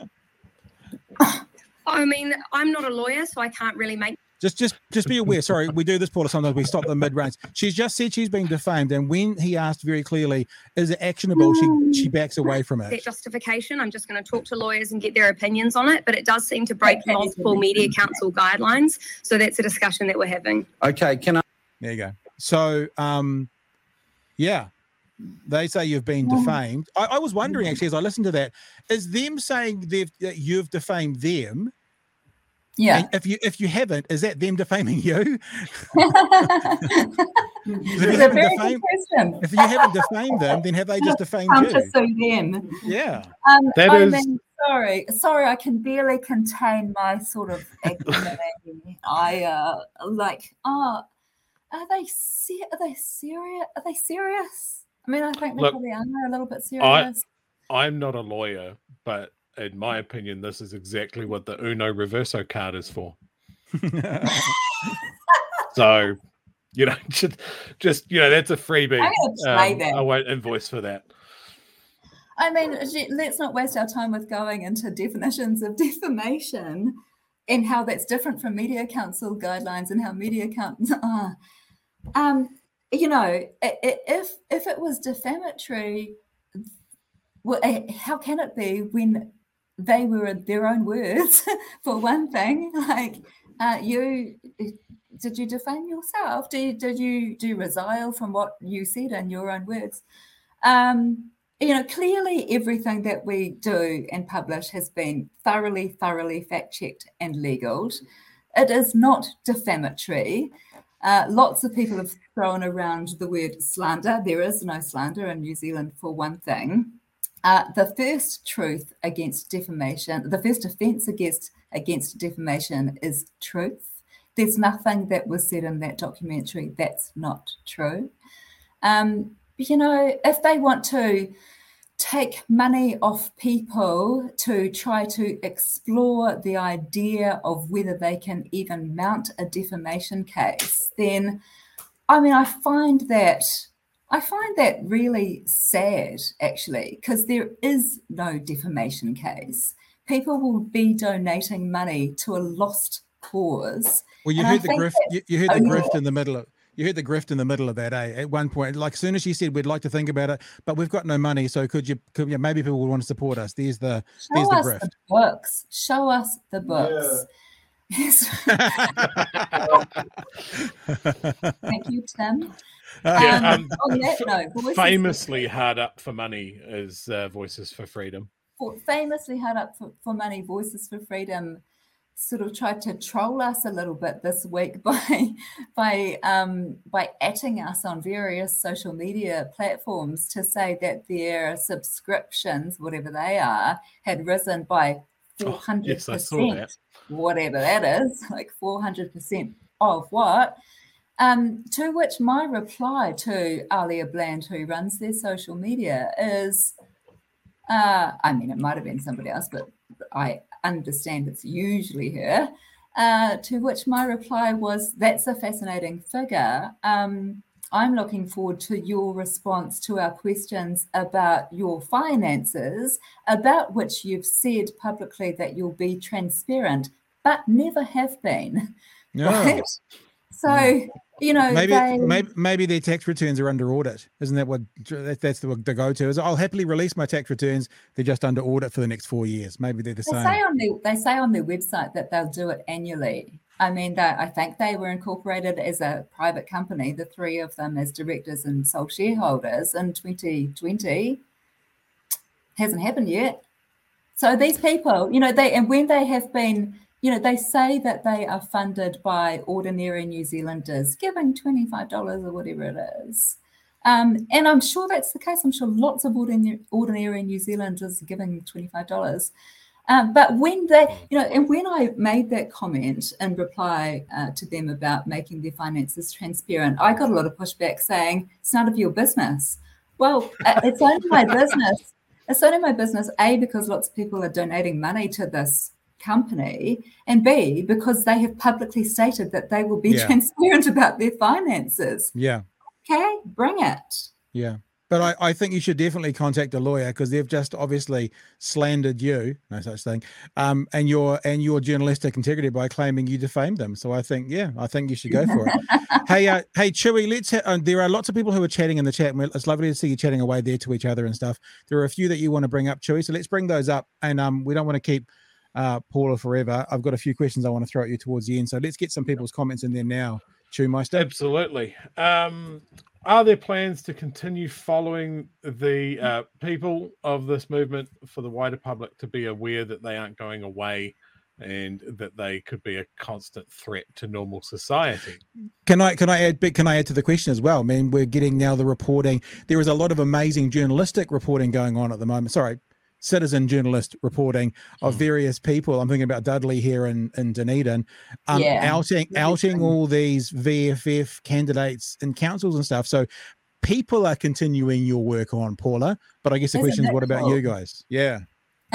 I mean, I'm not a lawyer, so I can't really make. Just, just, just be aware. Sorry, we do this, Paula. Sometimes we stop the mid-range. She's just said she's been defamed, and when he asked very clearly, "Is it actionable?" she she backs away from it. That justification. I'm just going to talk to lawyers and get their opinions on it, but it does seem to break multiple Media Council guidelines. So that's a discussion that we're having. Okay, can I? There you go. So, um, yeah. They say you've been defamed. I, I was wondering, actually, as I listened to that, is them saying they've, that you've defamed them? Yeah. And if you if you haven't, is that them defaming you? It's a very defamed, good question. If you haven't defamed them, then have they just defamed I'm you? I'm just sue them. Yeah. Um, that I is... mean, sorry, sorry, I can barely contain my sort of activity. I uh, like, oh, are they se- Are they serious? Are they serious? I mean, I think they Look, probably are a little bit serious. I, I'm not a lawyer, but in my opinion, this is exactly what the Uno Reverso card is for. So, you know, just, just, you know, that's a freebie. I'm going to play um, that. I won't invoice for that. I mean, let's not waste our time with going into definitions of defamation and how that's different from Media Council guidelines and how Media Council are. Um, You know, if if it was defamatory, well, how can it be when they were their own words? For one thing, like uh, you, did you defame yourself? Do you, did you do you resile from what you said in your own words? Um, you know, clearly everything that we do and publish has been thoroughly, thoroughly fact checked and legaled. It is not defamatory. Uh, lots of people have thrown around the word slander. There is no slander in New Zealand, for one thing. Uh, the first truth against defamation, the first offence against against defamation is truth. There's nothing that was said in that documentary that's not true. Um, you know, if they want to take money off people to try to explore the idea of whether they can even mount a defamation case, then I mean I find that I find that really sad, actually, because there is no defamation case. People will be donating money to a lost cause. Well, you heard the grift you, you heard the grift in the middle of You heard the grift in the middle of that, eh? At one point, like, as soon as she said, we'd like to think about it, but we've got no money, so could you, could you maybe people would want to support us. There's the, Show there's us the grift. The books. Show us the books. Yeah. Thank you, Tim. Uh, yeah, um, um, that, no, Voices famously hard up for money is uh, Voices for Freedom. For, famously hard up for, for money, Voices for Freedom sort of tried to troll us a little bit this week by by um, by atting us on various social media platforms to say that their subscriptions, whatever they are, had risen by four hundred percent. Oh, yes, I saw that. Whatever that is, like four hundred percent of what? Um, to which my reply to Alia Bland, who runs their social media, is, uh, I mean, it might have been somebody else, but I understand it's usually her, uh, to which my reply was, that's a fascinating figure. Um, I'm looking forward to your response to our questions about your finances, about which you've said publicly that you'll be transparent, but never have been. No. Right? So, no. You know, maybe, they... maybe maybe their tax returns are under audit. Isn't that what that's the, the go-to? Is I'll happily release my tax returns. They're just under audit for the next four years. Maybe they're the they same. Say on their, they say on their website that they'll do it annually. I mean, they, I think they were incorporated as a private company, the three of them as directors and sole shareholders in twenty twenty. Hasn't happened yet. So these people, you know, they and when they have been... You know, they say that they are funded by ordinary New Zealanders giving twenty-five dollars or whatever it is. Um, and I'm sure that's the case. I'm sure lots of ordinary, ordinary New Zealanders are giving twenty-five dollars. Um, but when they, you know, and when I made that comment in reply uh, to them about making their finances transparent, I got a lot of pushback saying, it's none of your business. Well, it's only my business. It's only my business, A, because lots of people are donating money to this company, and B, because they have publicly stated that they will be yeah. transparent about their finances. Yeah. Okay, bring it. Yeah. But I, I think you should definitely contact a lawyer, because they've just obviously slandered you, no such thing, um, and your and your journalistic integrity by claiming you defamed them. So I think, yeah, I think you should go for it. hey, uh, hey, Chewie, let's. Ha- uh, there are lots of people who are chatting in the chat. And it's lovely to see you chatting away there to each other and stuff. There are a few that you want to bring up, Chewie, so let's bring those up. And um, we don't want to keep uh, Paula forever. I've got a few questions I want to throw at you towards the end. So let's get some people's comments in there now. Chew my stuff. Absolutely. Um, are there plans to continue following the uh, people of this movement for the wider public to be aware that they aren't going away and that they could be a constant threat to normal society? Can I can I add can I add to the question as well? I mean, we're getting now the reporting. There is a lot of amazing journalistic reporting going on at the moment. Sorry. Citizen journalist reporting of various people. I'm thinking about Dudley here in, in Dunedin, um, yeah. outing outing all these V F F candidates in councils and stuff. So people are continuing your work on, Paula. But I guess the Isn't question is, what cool? about you guys? Yeah.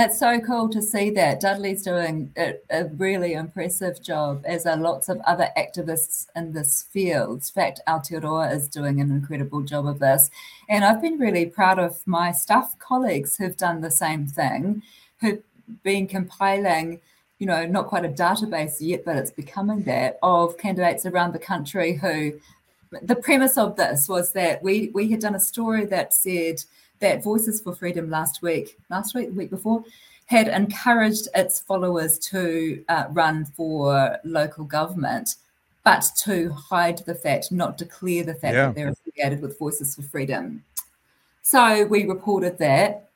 It's so cool to see that. Dudley's doing a, a really impressive job, as are lots of other activists in this field. In fact, Aotearoa is doing an incredible job of this. And I've been really proud of my staff colleagues who've done the same thing, who've been compiling, you know, not quite a database yet, but it's becoming that, of candidates around the country who, the premise of this was that we, we had done a story that said, that Voices for Freedom last week, last week, the week before, had encouraged its followers to uh, run for local government, but to hide the fact, not declare the fact yeah. that they're affiliated with Voices for Freedom. So we reported that,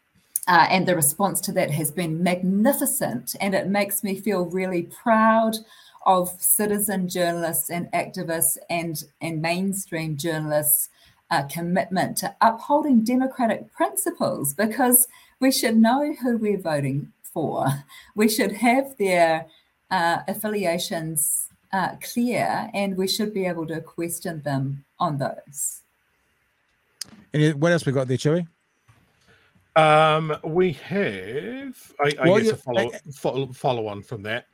uh, and the response to that has been magnificent, and it makes me feel really proud of citizen journalists and activists and, and mainstream journalists' Uh, commitment to upholding democratic principles, because we should know who we're voting for. We should have their uh, affiliations uh, clear, and we should be able to question them on those. And what else we got there, Chewie? Um, we have, I, I well, guess, a follow, follow, follow on from that.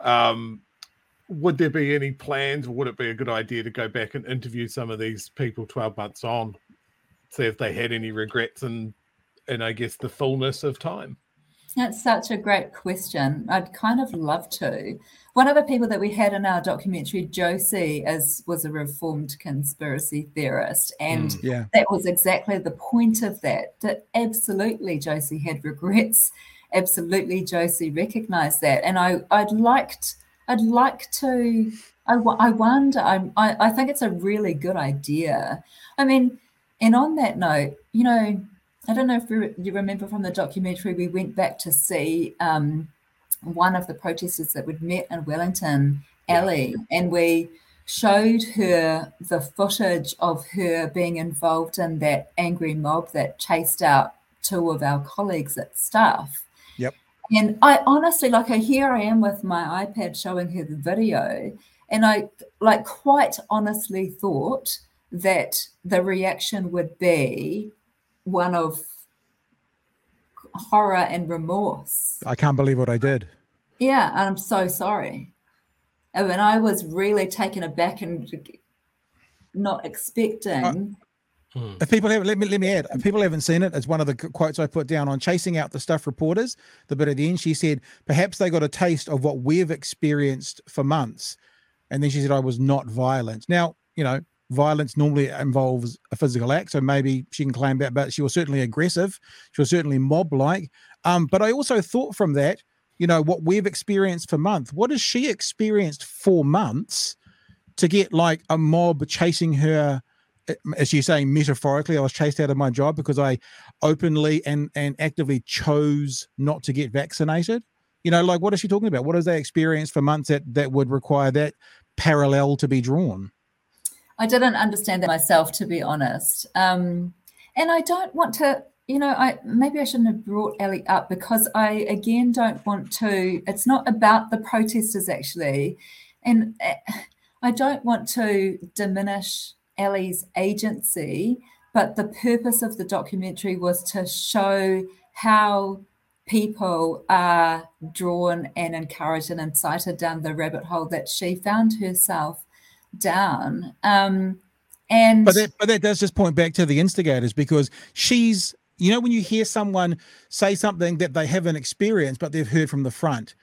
Um, Would there be any plans, or would it be a good idea to go back and interview some of these people twelve months on, see if they had any regrets and, and I guess, the fullness of time? That's such a great question. I'd kind of love to. One of the people that we had in our documentary, Josie, is, was a reformed conspiracy theorist, and mm, yeah. that was exactly the point of that, that absolutely Josie had regrets. Absolutely Josie recognised that. And I, I'd liked... I'd like to, I, I wonder, I, I think it's a really good idea. I mean, and on that note, you know, I don't know if you, you remember from the documentary, we went back to see um, one of the protesters that we'd met in Wellington, Ellie, and we showed her the footage of her being involved in that angry mob that chased out two of our colleagues at Stuff. Yep. And I honestly, like, here I am with my iPad showing her the video, and I, like, quite honestly thought that the reaction would be one of horror and remorse. I can't believe what I did. Yeah, and I'm so sorry. I mean, I was really taken aback and not expecting... Uh- If people haven't, let me let me add, if people haven't seen it, it's one of the quotes I put down on Chasing Out the Stuff reporters, the bit at the end. She said, perhaps they got a taste of what we've experienced for months. And then she said, I was not violent. Now, you know, violence normally involves a physical act, so maybe she can claim that, but she was certainly aggressive. She was certainly mob-like. Um, but I also thought from that, you know, what we've experienced for months, what has she experienced for months to get, like, a mob chasing her? As you're saying, metaphorically, I was chased out of my job because I openly and, and actively chose not to get vaccinated. You know, like, what is she talking about? What has they experienced for months that, that would require that parallel to be drawn? I didn't understand that myself, to be honest. Um, and I don't want to, you know, I maybe I shouldn't have brought Ellie up because I, again, don't want to. It's not about the protesters, actually. And I don't want to diminish Ellie's agency, but the purpose of the documentary was to show how people are drawn and encouraged and incited down the rabbit hole that she found herself down. Um, And but that, but that does just point back to the instigators, because she's, you know, when you hear someone say something that they haven't experienced, but they've heard from the front,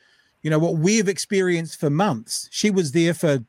you know, what we've experienced for months, she was there for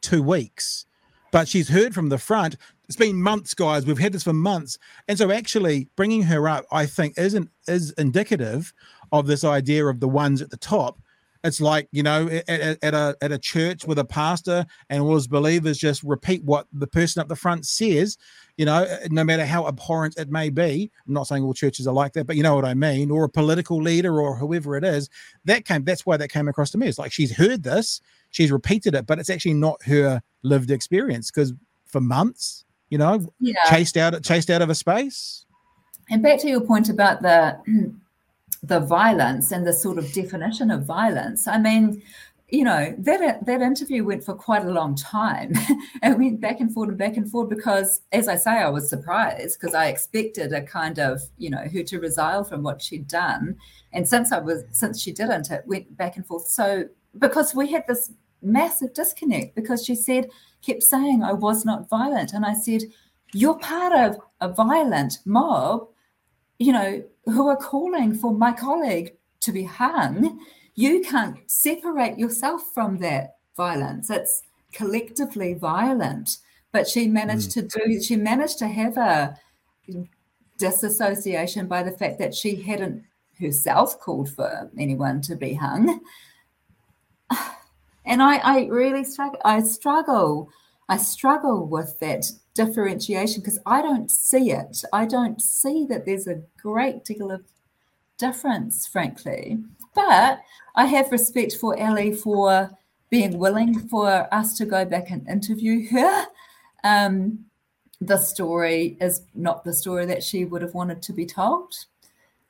two weeks, but she's heard from the front. It's been months, guys. We've had this for months. And so actually bringing her up, I think, isn't is indicative of this idea of the ones at the top. It's like, you know, at, at a at a church with a pastor and all his believers just repeat what the person up the front says, you know, no matter how abhorrent it may be. I'm not saying all churches are like that, but you know what I mean. Or a political leader or whoever it is. That came. That's why that came across to me. It's like she's heard this, she's repeated it, but it's actually not her lived experience, because for months, you know, yeah. chased out, chased out of a space. And back to your point about the... the violence and the sort of definition of violence. I mean, you know, that that interview went for quite a long time. It went back and forth and back and forth because, as I say, I was surprised because I expected a kind of, you know, her to resile from what she'd done. And since I was, since she didn't, it went back and forth. So because we had this massive disconnect, because she said, kept saying, I was not violent. And I said, you're part of a violent mob, you know, who are calling for my colleague to be hung. You can't separate yourself from that violence. It's collectively violent. But she managed mm. to do, she managed to have a disassociation by the fact that she hadn't herself called for anyone to be hung. And I, I really struggle, I struggle, I struggle with that differentiation, because I don't see it. I don't see that there's a great deal of difference, frankly. But I have respect for Ellie for being willing for us to go back and interview her. Um, the story is not the story that she would have wanted to be told,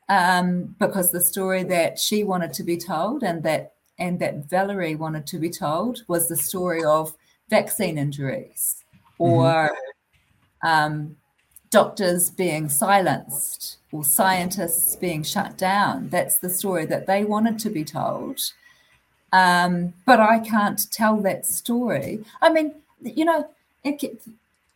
um, because the story that she wanted to be told and that and that Valerie wanted to be told was the story of vaccine injuries or mm-hmm. Um, doctors being silenced or scientists being shut down. That's the story that they wanted to be told. Um, but I can't tell that story. I mean, you know, it,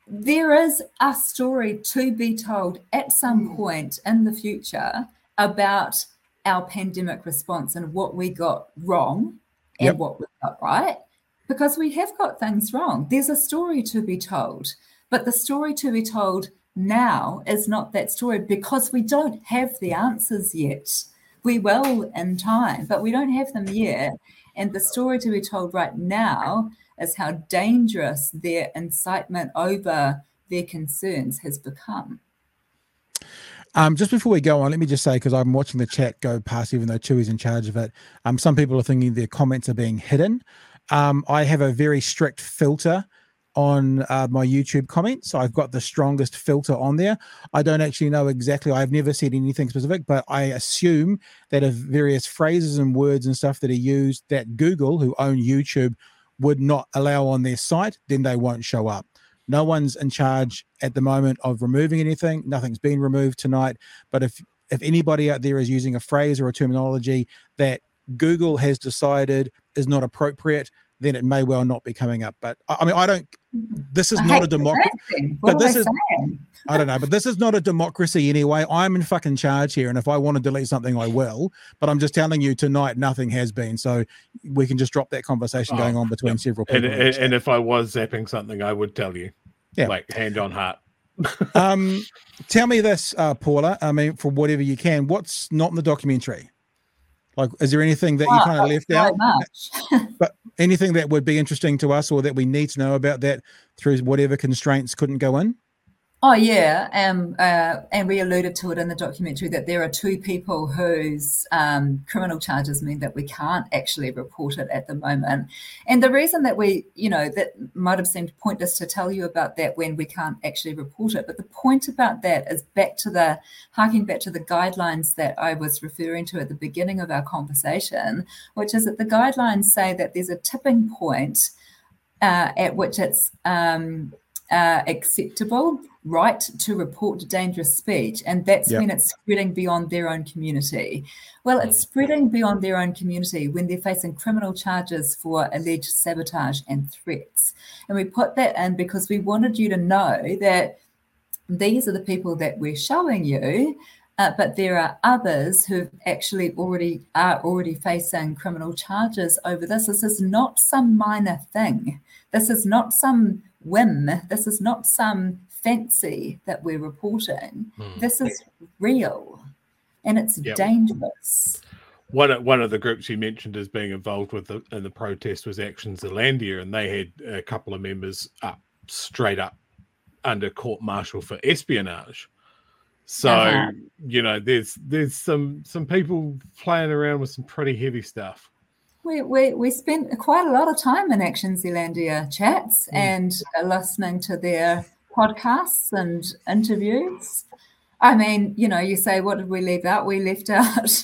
there is a story to be told at some point in the future about our pandemic response and what we got wrong and yep. what we got right, because we have got things wrong. There's a story to be told. But the story to be told now is not that story, because we don't have the answers yet. We will in time, but we don't have them yet. And the story to be told right now is how dangerous their incitement over their concerns has become. Um, just before we go on, let me just say, because I'm watching the chat go past, even though Chewie's in charge of it, um, some people are thinking their comments are being hidden. Um, I have a very strict filter on uh, my YouTube comments. So I've got the strongest filter on there. I don't actually know exactly. I've never said anything specific, but I assume that if various phrases and words and stuff that are used that Google, who own YouTube, would not allow on their site, then they won't show up. No one's in charge at the moment of removing anything. Nothing's been removed tonight. But if, if anybody out there is using a phrase or a terminology that Google has decided is not appropriate, then it may well not be coming up. But I mean, I don't, this is I not a democracy. But this I is, I don't know, but this is not a democracy anyway. I'm in fucking charge here. And if I want to delete something, I will. But I'm just telling you tonight, nothing has been. So we can just drop that conversation oh, going on between yeah. several people. And, and, and if I was zapping something, I would tell you, yeah. like hand on heart. um, tell me this, uh, Paula, I mean, for whatever you can, what's not in the documentary? Like, is there anything that oh, you kind of left so out? Much. But anything that would be interesting to us or that we need to know about that through whatever constraints couldn't go in? Oh, yeah. Um, uh, and we alluded to it in the documentary that there are two people whose um, criminal charges mean that we can't actually report it at the moment. And the reason that we, you know, that might have seemed pointless to tell you about that when we can't actually report it. But the point about that is back to the, harking back to the guidelines that I was referring to at the beginning of our conversation, which is that the guidelines say that there's a tipping point uh, at which it's um, uh, acceptable right to report dangerous speech, and that's yep. when it's spreading beyond their own community. Well, it's spreading beyond their own community when they're facing criminal charges for alleged sabotage and threats. And we put that in because we wanted you to know that these are the people that we're showing you, uh, but there are others who actually already are already facing criminal charges over this. This is not some minor thing. This is not some whim. This is not some fancy that we're reporting. Mm. This is real, and it's yep. dangerous. One of, one of the groups you mentioned as being involved with the, in the protest was Action Zealandia, and they had a couple of members up, straight up under court martial for espionage. So uh-huh. you know, there's there's some some people playing around with some pretty heavy stuff. We, we we spent quite a lot of time in Action Zealandia chats mm. and uh, listening to their podcasts and interviews. I mean, you know, you say, what did we leave out? We left out.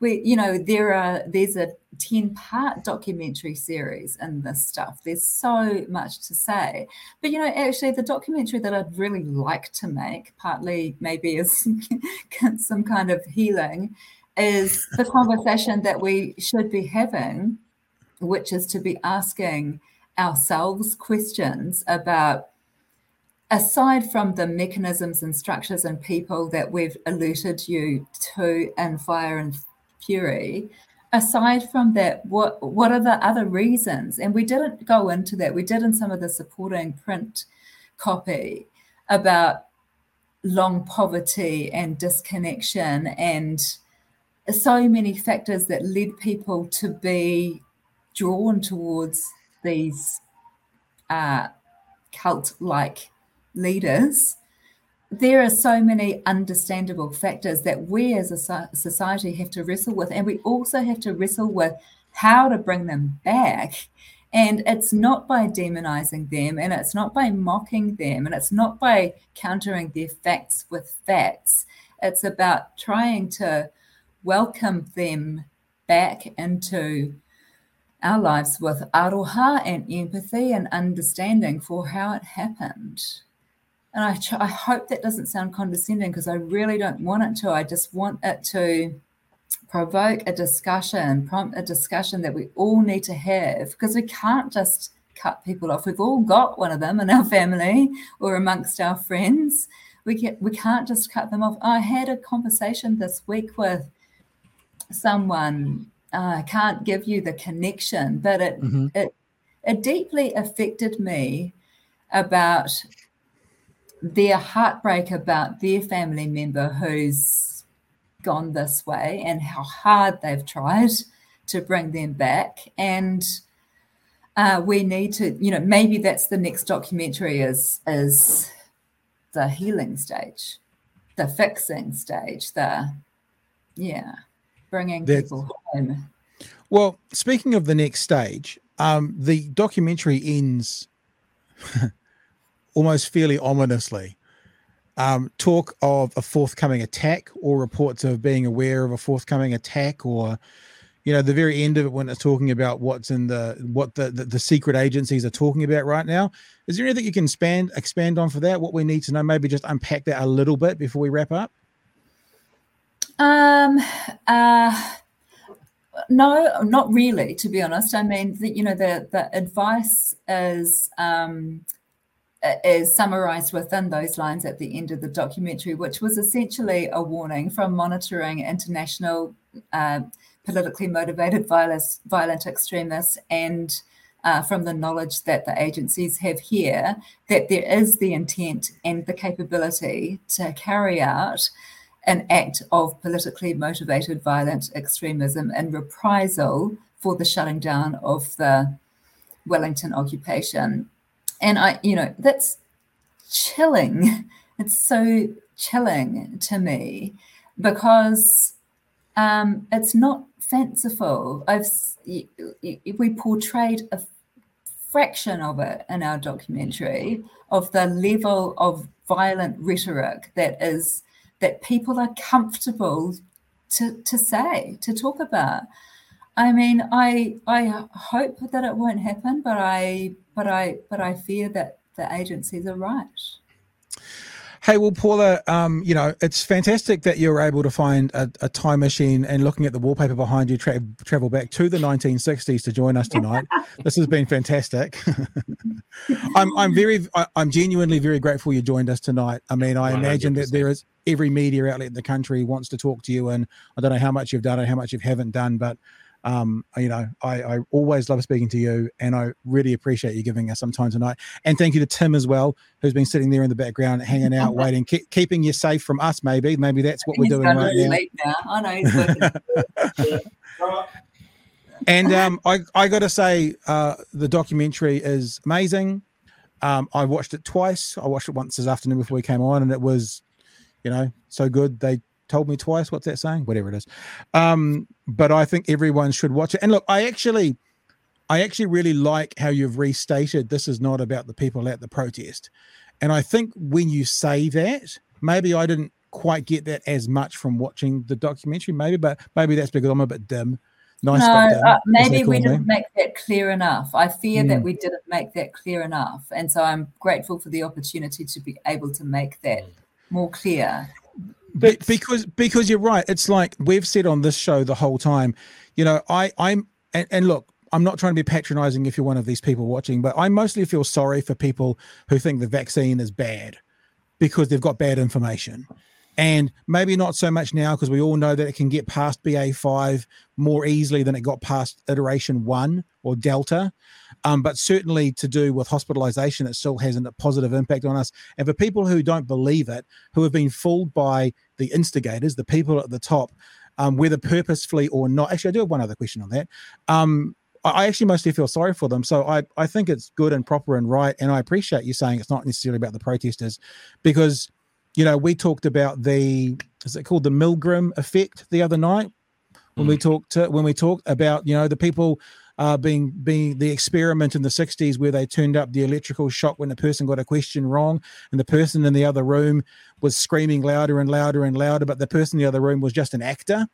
we, you know, there are there's a ten-part documentary series in this stuff. There's so much to say. But, you know, actually the documentary that I'd really like to make, partly maybe as some kind of healing, is the conversation that we should be having, which is to be asking ourselves questions about, aside from the mechanisms and structures and people that we've alluded you to in Fire and Fury, aside from that, what what are the other reasons? And we didn't go into that. We did in some of the supporting print copy about long poverty and disconnection and so many factors that led people to be drawn towards these uh, cult-like leaders. There are so many understandable factors that we as a society have to wrestle with, and we also have to wrestle with how to bring them back. And it's not by demonizing them, and it's not by mocking them, and it's not by countering their facts with facts. It's about trying to welcome them back into our lives with aroha and empathy and understanding for how it happened. And I, tr- I hope that doesn't sound condescending, because I really don't want it to. I just want it to provoke a discussion, prompt a discussion that we all need to have, because we can't just cut people off. We've all got one of them in our family or amongst our friends. We can't, we can't just cut them off. I had a conversation this week with someone. I uh, can't give you the connection, but it, mm-hmm. it it deeply affected me about their heartbreak about their family member who's gone this way and how hard they've tried to bring them back. And uh, we need to, you know, maybe that's the next documentary is is the healing stage, the fixing stage, the, yeah. bringing That's, people home. Well, speaking of the next stage, um, the documentary ends almost fairly ominously. Um, talk of a forthcoming attack, or reports of being aware of a forthcoming attack, or, you know, the very end of it when it's talking about what's in the what the, the, the secret agencies are talking about right now. Is there anything you can expand expand on for that? What we need to know? Maybe just unpack that a little bit before we wrap up. Um, uh, no, not really, to be honest. I mean, the, you know, the, the advice is, um, is summarized within those lines at the end of the documentary, which was essentially a warning from monitoring international uh, politically motivated violence, violent extremists, and uh, from the knowledge that the agencies have here, that there is the intent and the capability to carry out an act of politically motivated violent extremism in reprisal for the shutting down of the Wellington occupation. And I, you know, that's chilling. It's so chilling to me, because um, it's not fanciful. I've we portrayed a fraction of it in our documentary, of the level of violent rhetoric that is that people are comfortable to, to say, to talk about. I mean, I I hope that it won't happen, but I but I but I fear that the agencies are right. Hey, well, Paula, um, you know, it's fantastic that you were able to find a, a time machine and looking at the wallpaper behind you, tra- travel back to the nineteen sixties to join us tonight. This has been fantastic. I'm, I'm very, I, I'm genuinely very grateful you joined us tonight. I mean, I one hundred percent imagine that there is every media outlet in the country wants to talk to you, and I don't know how much you've done or how much you haven't done, but um you know I, I always love speaking to you, and I really appreciate you giving us some time tonight. And thank you to Tim as well, who's been sitting there in the background hanging out waiting, ke- keeping you safe from us. Maybe maybe that's what we're doing right now. I know he's working. And um I, I gotta say uh the documentary is amazing. um I watched it twice. I watched it once this afternoon before we came on, and it was, you know, so good they told me twice. What's that saying? Whatever it is. Um, but I think everyone should watch it. And look, I actually, I actually really like how you've restated this is not about the people at the protest. And I think when you say that, maybe I didn't quite get that as much from watching the documentary, maybe, but maybe that's because I'm a bit dim. Nice. No, dim, uh, maybe we didn't me. make that clear enough. I fear mm. that we didn't make that clear enough. And so I'm grateful for the opportunity to be able to make that more clear. But because because you're right, it's like we've said on this show the whole time, you know, I I'm and, and look, I'm not trying to be patronizing if you're one of these people watching, but I mostly feel sorry for people who think the vaccine is bad because they've got bad information. And maybe not so much now, because we all know that it can get past B A five more easily than it got past iteration one or Delta. Um, but certainly to do with hospitalization, it still has a positive impact on us. And for people who don't believe it, who have been fooled by the instigators, the people at the top, um, whether purposefully or not. Actually, I do have one other question on that. Um, I actually mostly feel sorry for them. So I, I think it's good and proper and right. And I appreciate you saying it's not necessarily about the protesters, because, you know, we talked about the, is it called the Milgram effect the other night when mm. we talked to, when we talked about, you know, the people uh, being being the experiment in the sixties where they turned up the electrical shock when a person got a question wrong, and the person in the other room was screaming louder and louder and louder, but the person in the other room was just an actor,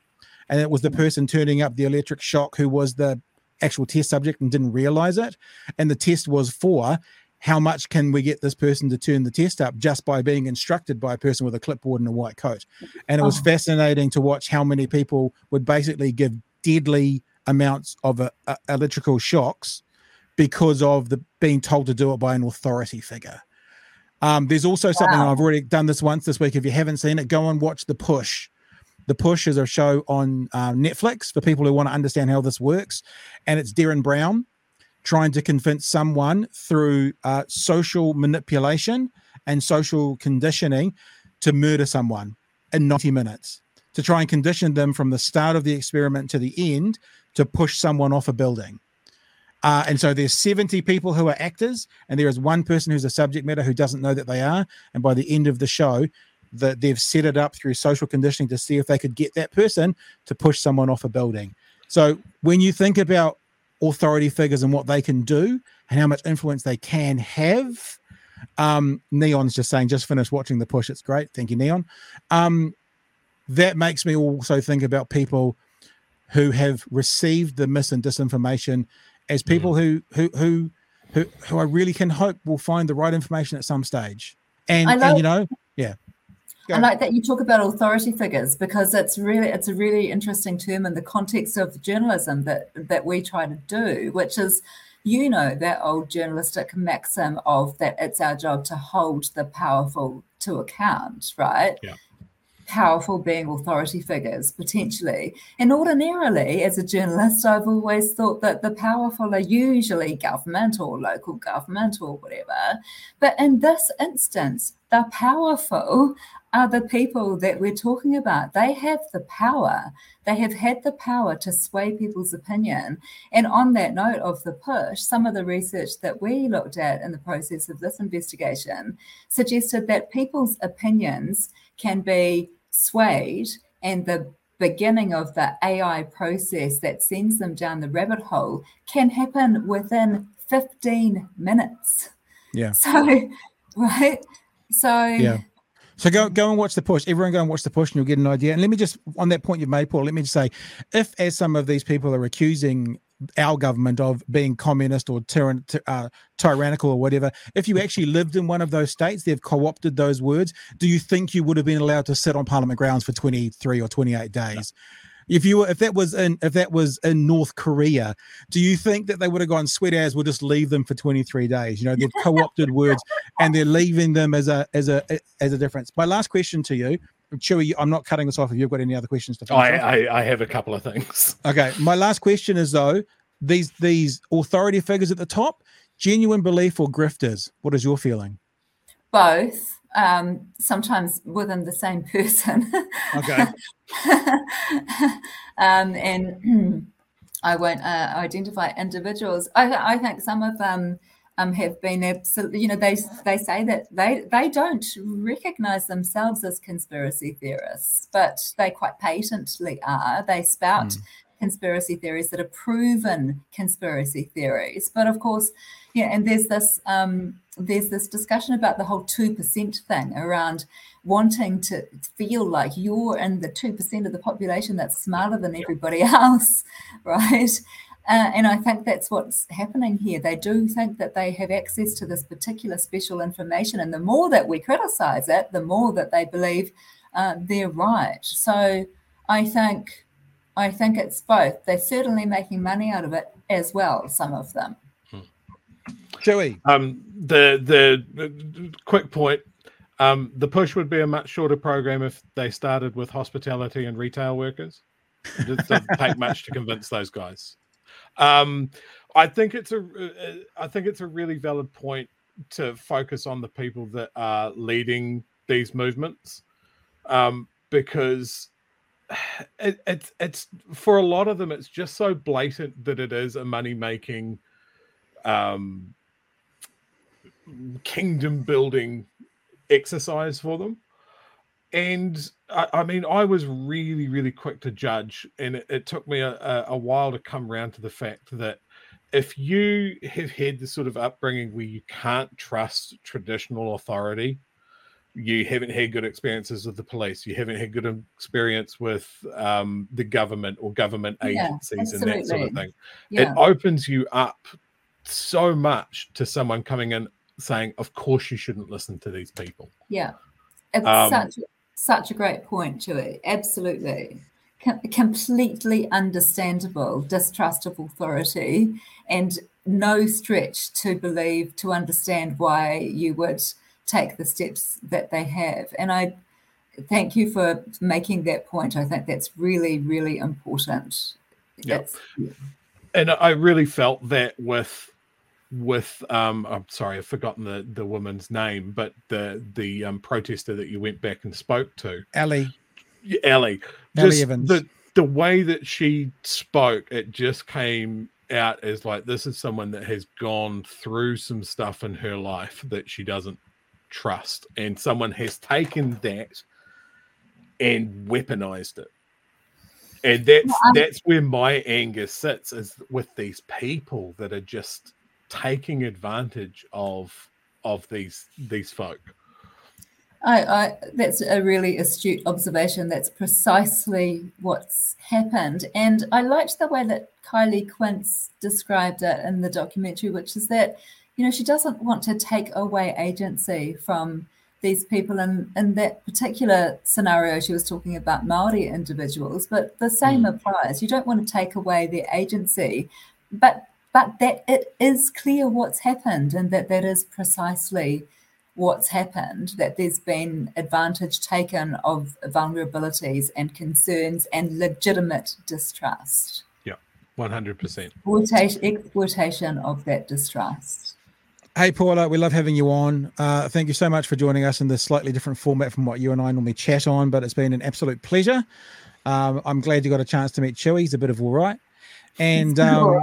and it was the person turning up the electric shock who was the actual test subject and didn't realize it, and the test was for how much can we get this person to turn the test up just by being instructed by a person with a clipboard and a white coat. And it was oh. fascinating to watch how many people would basically give deadly amounts of a, a, electrical shocks because of the being told to do it by an authority figure. Um, there's also wow. something, I've already done this once this week. If you haven't seen it, go and watch The Push. The Push is a show on uh, Netflix for people who want to understand how this works. And it's Derren Brown trying to convince someone through uh, social manipulation and social conditioning to murder someone in ninety minutes, to try and condition them from the start of the experiment to the end to push someone off a building. Uh, and so there's seventy people who are actors, and there is one person who's a subject matter who doesn't know that they are. And by the end of the show, that they've set it up through social conditioning to see if they could get that person to push someone off a building. So when you think about authority figures and what they can do and how much influence they can have. Um, Neon's just saying, just finished watching The Push. It's great. Thank you, Neon. Um, that makes me also think about people who have received the mis and disinformation as people who who who who, who I really can hope will find the right information at some stage. And, like, and you know, yeah. Go. I like that you talk about authority figures, because it's really it's a really interesting term in the context of journalism that, that we try to do, which is, you know, that old journalistic maxim of that it's our job to hold the powerful to account, right? Yeah. Powerful being authority figures, potentially. And ordinarily, as a journalist, I've always thought that the powerful are usually government or local government or whatever. But in this instance, the powerful are the people that we're talking about. They have the power. They have had the power to sway people's opinion. And on that note of The Push, some of the research that we looked at in the process of this investigation suggested that people's opinions can be swayed, and the beginning of the A I process that sends them down the rabbit hole can happen within fifteen minutes. Yeah. So, right? So... yeah. So go go and watch The Push. Everyone go and watch The Push and you'll get an idea. And let me just, on that point you've made, Paul, let me just say, if as some of these people are accusing our government of being communist or tyran uh, tyrannical or whatever. If you actually lived in one of those states, they've co-opted those words. Do you think you would have been allowed to sit on Parliament grounds for twenty-three or twenty-eight days? No. If you were, if that was in if that was in North Korea, do you think that they would have gone, sweet as, we'll just leave them for twenty-three days? You know, they've co-opted words and they're leaving them as a as a as a difference. My last question to you, Chewie, I'm not cutting this off if you've got any other questions to finish. I, I I have a couple of things. Okay. My last question is though, these these authority figures at the top, genuine belief or grifters? What is your feeling? Both. Um, sometimes within the same person. Okay. um, and I won't uh, identify individuals. I, I think some of them um, have been absolutely, you know, they they say that they, they don't recognise themselves as conspiracy theorists, but they quite patently are. They spout mm. conspiracy theories that are proven conspiracy theories. But of course, yeah, and there's this... Um, there's this discussion about the whole two percent thing around wanting to feel like you're in the two percent of the population that's smarter than everybody else, right? Uh, and I think that's what's happening here. They do think that they have access to this particular special information, and the more that we criticise it, the more that they believe uh, they're right. So I think, I think it's both. They're certainly making money out of it as well, some of them. Chewie. Um, the, the the quick point, um, the push would be a much shorter program if they started with hospitality and retail workers. It doesn't take much to convince those guys. Um, I think it's a I think it's a really valid point to focus on the people that are leading these movements, um, because it, it's it's for a lot of them it's just so blatant that it is a money making. Um, kingdom building exercise for them. And I, I mean, I was really, really quick to judge, and it, it took me a, a while to come around to the fact that if you have had this sort of upbringing where you can't trust traditional authority, you haven't had good experiences with the police, you haven't had good experience with um, the government or government agencies yeah, absolutely. and that sort of thing. Yeah. It opens you up so much to someone coming in saying, of course you shouldn't listen to these people. Yeah, it's um, such, such a great point, Chewie. Absolutely. Com- completely understandable distrust of authority, and no stretch to believe, to understand why you would take the steps that they have. And I thank you for making that point. I think that's really, really important. Yep. Yeah. And I really felt that with... with um I'm sorry, I've forgotten the the woman's name, but the the um protester that you went back and spoke to, Ellie Ellie Ellie Evans, the the way that she spoke, it just came out as like, this is someone that has gone through some stuff in her life that she doesn't trust, and someone has taken that and weaponized it. And that's well, that's where my anger sits, is with these people that are just taking advantage of of these these folk. I, I that's a really astute observation. That's precisely what's happened. And I liked the way that Kylie Quince described it in the documentary, which is that, you know, she doesn't want to take away agency from these people. And in that particular scenario, she was talking about Maori individuals, but the same mm. applies. You don't want to take away their agency, but But that it is clear what's happened, and that that is precisely what's happened, that there's been advantage taken of vulnerabilities and concerns and legitimate distrust. Yeah, one hundred percent. Exploitation, exploitation of that distrust. Hey, Paula, we love having you on. Uh, thank you so much for joining us in this slightly different format from what you and I normally chat on, but it's been an absolute pleasure. Um, I'm glad you got a chance to meet Chewie. He's a bit of all right. And um,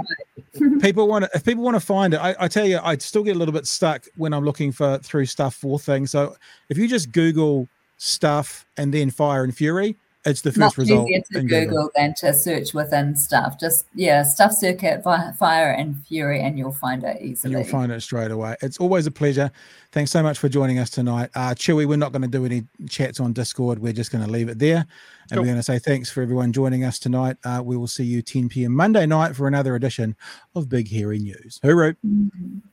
people want to, if people want to find it, I, I tell you, I still get a little bit stuck when I'm looking for through stuff for things. So if you just Google stuff and then Fire and Fury, it's the first result. It's easier to Google, Google than to search within Stuff. Just, yeah, Stuff Circuit, Fire and Fury, and you'll find it easily. You'll find it straight away. It's always a pleasure. Thanks so much for joining us tonight. Uh, Chewie, we're not going to do any chats on Discord. We're just going to leave it there. And cool. We're going to say thanks for everyone joining us tonight. Uh, we will see you ten p.m. Monday night for another edition of Big Hairy News. Hooroo. Mm-hmm.